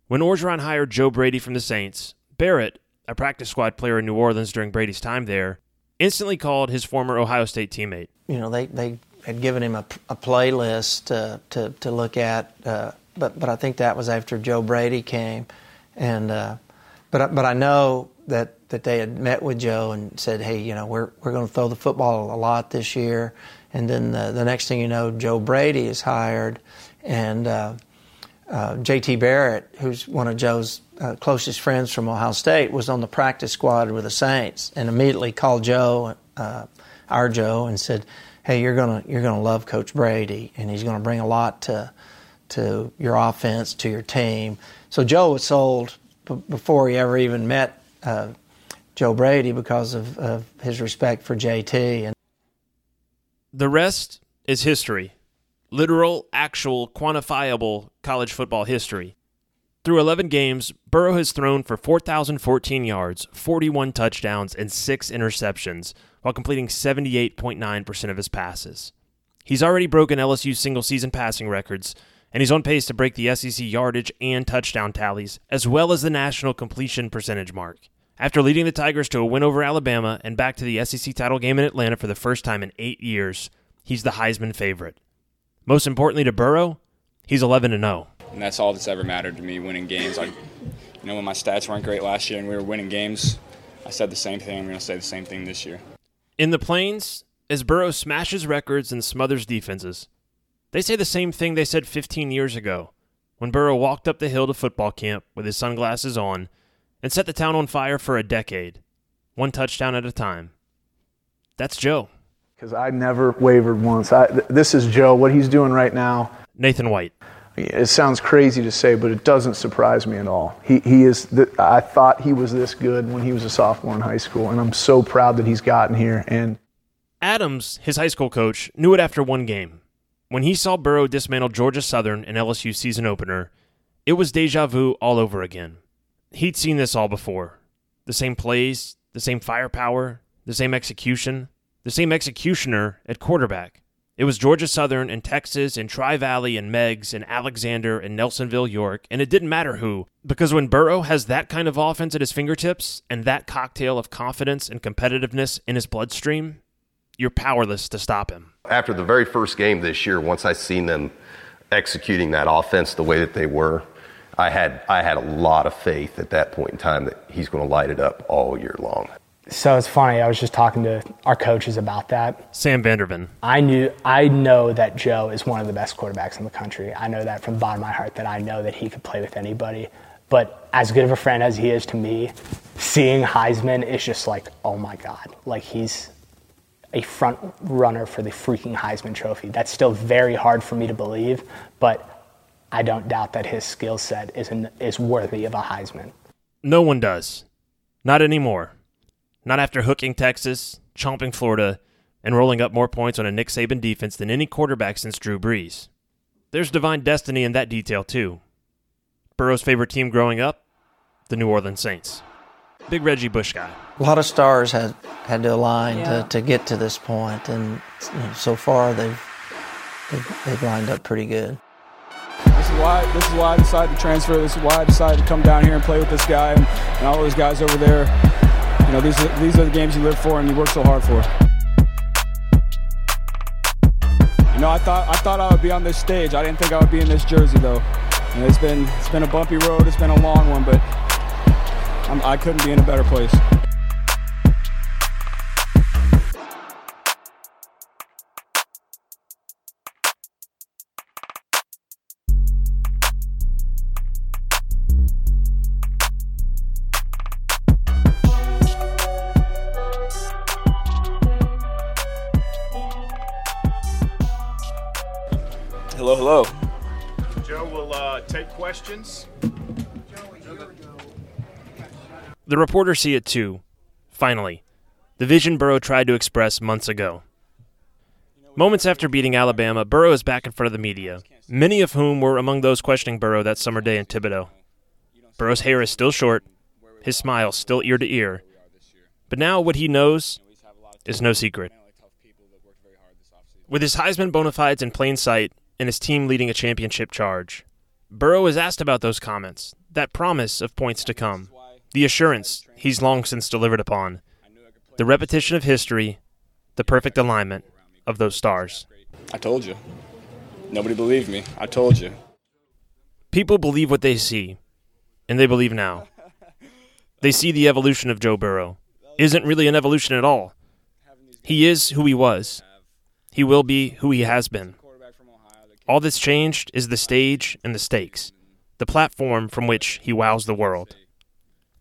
When Orgeron hired Joe Brady from the Saints, Barrett, a practice squad player in New Orleans during Brady's time there, instantly called his former Ohio State teammate. You know, they, they had given him a, a playlist to, to, to look at, uh, but, but I think that was after Joe Brady came. And uh, but, but I know that, that they had met with Joe and said, hey, you know, we're, we're going to throw the football a lot this year. And then the, the next thing you know, Joe Brady is hired, and uh, uh, J T. Barrett, who's one of Joe's uh, closest friends from Ohio State, was on the practice squad with the Saints, and immediately called Joe, uh, our Joe, and said, "Hey, you're gonna you're gonna love Coach Brady, and he's gonna bring a lot to to your offense, to your team." So Joe was sold b- before he ever even met uh, Joe Brady because of, of his respect for J T and. The rest is history. Literal, actual, quantifiable college football history. Through eleven games, Burrow has thrown for four thousand fourteen yards, forty-one touchdowns, and six interceptions, while completing seventy-eight point nine percent of his passes. He's already broken L S U's single-season passing records, and he's on pace to break the S E C yardage and touchdown tallies, as well as the national completion percentage mark. After leading the Tigers to a win over Alabama and back to the S E C title game in Atlanta for the first time in eight years, he's the Heisman favorite. Most importantly to Burrow, he's eleven and oh. And that's all that's ever mattered to me, winning games. Like, you know, when my stats weren't great last year and we were winning games, I said the same thing. I'm going to say the same thing this year. In the Plains, as Burrow smashes records and smothers defenses, they say the same thing they said fifteen years ago when Burrow walked up the hill to football camp with his sunglasses on and set the town on fire for a decade, one touchdown at a time. That's Joe. Because I never wavered once. I, th- this is Joe, what he's doing right now. Nathan White. it sounds crazy to say, but it doesn't surprise me at all. He he is. The, I thought he was this good when he was a sophomore in high school, and I'm so proud that he's gotten here. And Adams, his high school coach, knew it after one game. When he saw Burrow dismantle Georgia Southern in L S U's season opener, it was deja vu all over again. He'd seen this all before. The same plays, the same firepower, the same execution, the same executioner at quarterback. It was Georgia Southern and Texas and Tri-Valley and Meigs and Alexander and Nelsonville, York, and it didn't matter who, because when Burrow has that kind of offense at his fingertips and that cocktail of confidence and competitiveness in his bloodstream, you're powerless to stop him. After the very first game this year, once I seen them executing that offense the way that they were, I had I had a lot of faith at that point in time that he's going to light it up all year long. So it's funny, I was just talking to our coaches about that. Sam Vandervin. I knew, I know that Joe is one of the best quarterbacks in the country. I know that from the bottom of my heart, that I know that he could play with anybody. But as good of a friend as he is to me, seeing Heisman is just like, oh my God. Like, he's a front runner for the freaking Heisman Trophy. That's still very hard for me to believe, but I don't doubt that his skill set is, an, is worthy of a Heisman. No one does. Not anymore. Not after hooking Texas, chomping Florida, and rolling up more points on a Nick Saban defense than any quarterback since Drew Brees. There's divine destiny in that detail, too. Burrow's favorite team growing up? The New Orleans Saints. Big Reggie Bush guy. A lot of stars had, had to align yeah. to, to get to this point, and you know, so far they've, they've, they've lined up pretty good. This is why this is why I decided to transfer. This is why I decided to come down here and play with this guy and, and all those guys over there. You know, these are, these are the games you live for and you work so hard for. You know, I thought I thought I would be on this stage. I didn't think I would be in this jersey, though. You know, it's been it's been a bumpy road. It's been a long one, but I'm, I couldn't be in a better place. Hello, hello. Joe will uh, take questions. The reporters see it too, finally. The vision Burrow tried to express months ago. Moments after beating Alabama, Burrow is back in front of the media, many of whom were among those questioning Burrow that summer day in Thibodaux. Burrow's hair is still short, his smile still ear to ear. But now what he knows is no secret. With his Heisman bona fides in plain sight, and his team leading a championship charge, Burrow is asked about those comments, that promise of points to come, the assurance he's long since delivered upon, the repetition of history, the perfect alignment of those stars. I told you. Nobody believed me. I told you. People believe what they see, and they believe now. They see the evolution of Joe Burrow. Isn't really an evolution at all. He is who he was. He will be who he has been. All that's changed is the stage and the stakes, the platform from which he wows the world.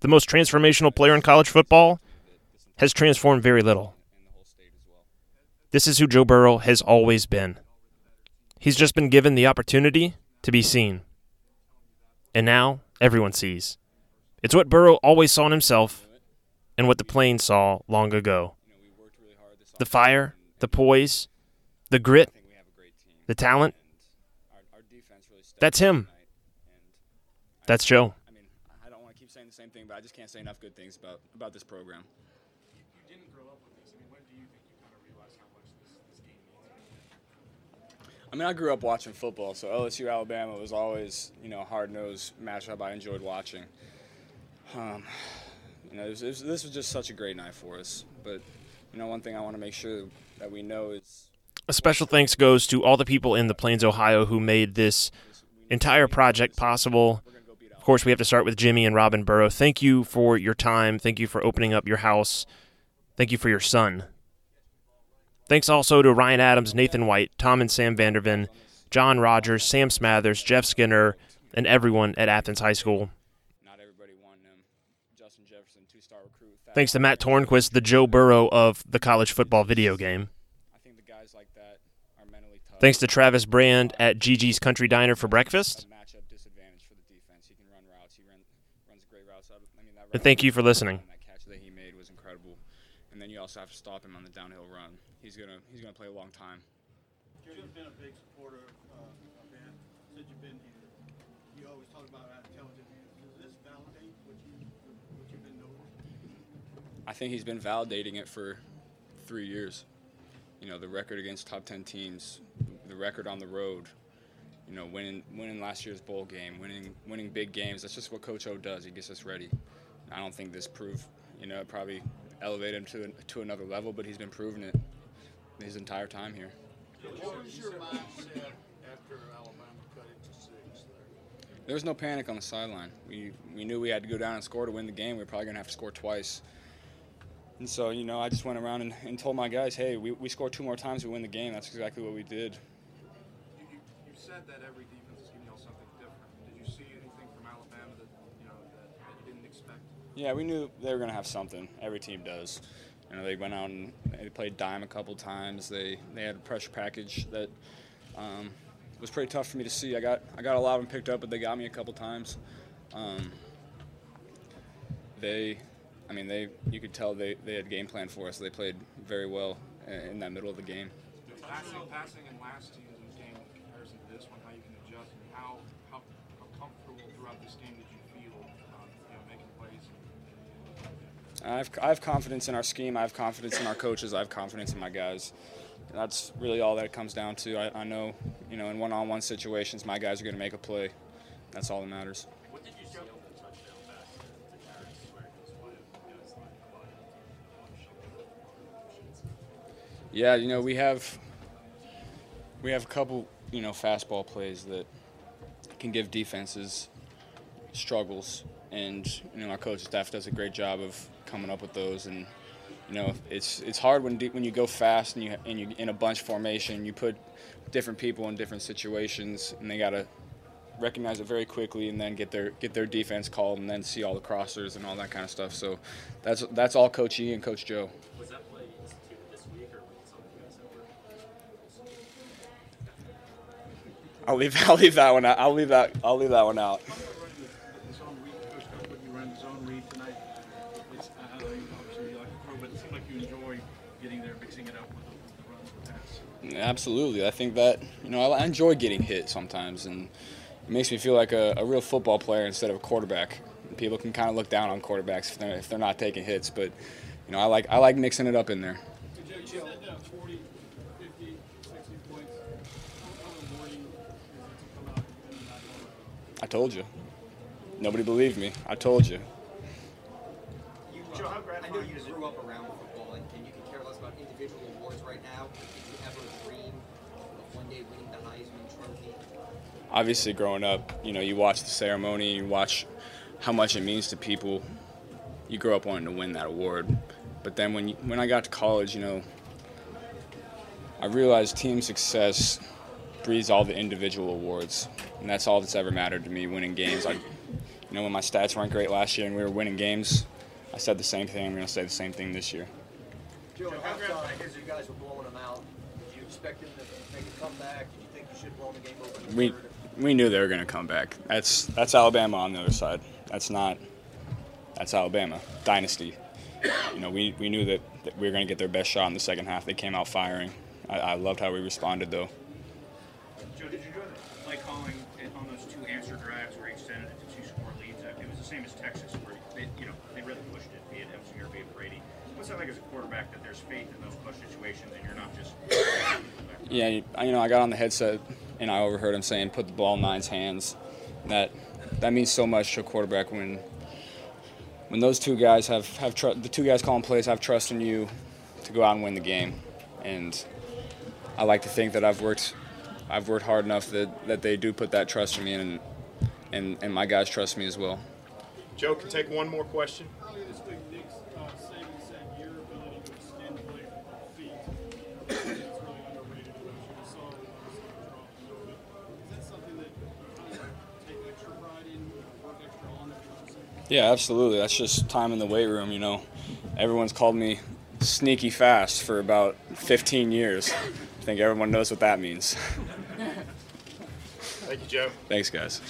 The most transformational player in college football has transformed very little. This is who Joe Burrow has always been. He's just been given the opportunity to be seen. And now everyone sees. It's what Burrow always saw in himself and what the Plains saw long ago. The fire, the poise, the grit, the talent. That's him. That's Joe. I mean, I don't want to keep saying the same thing, but I just can't say enough good things about, about this program. You, you didn't grow up with this. I mean, when do you think you kind of realized how much this, this game means? I mean, I grew up watching football, so L S U Alabama was always, you know, a hard-nosed matchup I enjoyed watching. Um, you know, it was, it was, this was just such a great night for us. But, you know, one thing I want to make sure that we know is... A special thanks goes to all the people in the Plains, Ohio, who made this entire project possible. Of course, we have to start with Jimmy and Robin Burrow. Thank you for your time. Thank you for opening up your house. Thank you for your son. Thanks also to Ryan Adams, Nathan White, Tom and Sam Vandervin, John Rogers, Sam Smathers, Jeff Skinner, and everyone at Athens High School. Thanks to Matt Tornquist, the Joe Burrow of the college football video game. Thanks to Travis Brand at Gigi's Country Diner for breakfast. And thank you for listening. That catch that he made was incredible. And then you also have to stop him on the downhill run. He's gonna he's gonna play a long time. You've been a big supporter of uh, a band since you've been here. You always talk about how intelligent he is. Does this validate what you what you've been noticing? I think he's been validating it for three years. You know, the record against top ten teams, the record on the road. You know, winning winning last year's bowl game, winning winning big games. That's just what Coach O does. He gets us ready. I don't think this proved, you know, probably elevated him to to another level, but he's been proving it his entire time here. What was your mindset after Alabama cut it to six there? There was no panic on the sideline. We we knew we had to go down and score to win the game. We were probably going to have to score twice. And so, you know, I just went around and, and told my guys, hey, we, we score two more times, we win the game. That's exactly what we did. You, you, you said that every defense is going to yell something different. Did you see anything from Alabama that, you know, that, that you didn't expect? Yeah, we knew they were going to have something. Every team does. You know, they went out and they played dime a couple times. They they had a pressure package that um, was pretty tough for me to see. I got I got a lot of them picked up, but they got me a couple times. Um, they, I mean, they you could tell they, they had game plan for us. They played very well in that middle of the game. Passing, passing in last season's game in comparison to this one, how you can adjust and how, how, how comfortable throughout this game did you feel um, you know, making plays? I have, I have confidence in our scheme. I have confidence in our coaches. I have confidence in my guys. That's really all that it comes down to. I, I know, you know, in one-on-one situations, my guys are going to make a play. That's all that matters. What did you see on the touchdown pass to Harris where he was playing? It was like, yeah, you know, we have we have a couple, you know, fastball plays that can give defenses struggles. And, you know, our coaching staff does a great job of coming up with those. And, you know, it's it's hard when when you go fast and, you, and you're in a bunch formation. You put different people in different situations, and they got to recognize it very quickly and then get their get their defense called and then see all the crossers and all that kind of stuff. So that's that's all Coach E and Coach Joe. Was that play instituted this week or was it something you guys over? I'll leave I'll leave that one out. I'll leave that I'll leave that one out. Absolutely. I think that, you know, I enjoy getting hit sometimes, and it makes me feel like a, a real football player instead of a quarterback. People can kind of look down on quarterbacks if they're, if they're not taking hits, but, you know, I like I like mixing it up in there. Joe, you said that forty, fifty, sixty points. How in the morning does it come out? I told you. Nobody believed me. I told you. you Joe, how I know you grew up around football, and, and you can care less about individual awards right now. Obviously, growing up, you know, you watch the ceremony, you watch how much it means to people. You grow up wanting to win that award. But then when you, when I got to college, you know, I realized team success breeds all the individual awards, and that's all that's ever mattered to me, winning games. I, you know, when my stats weren't great last year and we were winning games, I said the same thing. I'm going to say the same thing this year. Joe, I guess you guys were blowing them out. Did you expect them to make a comeback? Did you think you should blow the game over? We, We knew they were going to come back. That's that's Alabama on the other side. That's not – that's Alabama. Dynasty. You know, we, we knew that, that we were going to get their best shot in the second half. They came out firing. I, I loved how we responded, though. Joe, did you know the play calling on those two answer drives where he extended it to two score leads? It was the same as Texas where, they, you know, they really pushed it, be it Emerson or be it Brady. What's that like as a quarterback that there's faith in those push situations and you're not just – Yeah, you, you know, I got on the headset – and I overheard him saying, put the ball in nine's hands. That that means so much to a quarterback when when those two guys have, have tr- the two guys calling plays have trust in you to go out and win the game. And I like to think that I've worked I've worked hard enough that, that they do put that trust in me, and, and and my guys trust me as well. Joe, can take one more question. Earlier this week, Nick's uh, savings said your ability to extend play with feet. Yeah, absolutely. That's just time in the weight room, you know. Everyone's called me sneaky fast for about fifteen years. think everyone knows what that means. Thank you, Joe. Thanks, guys.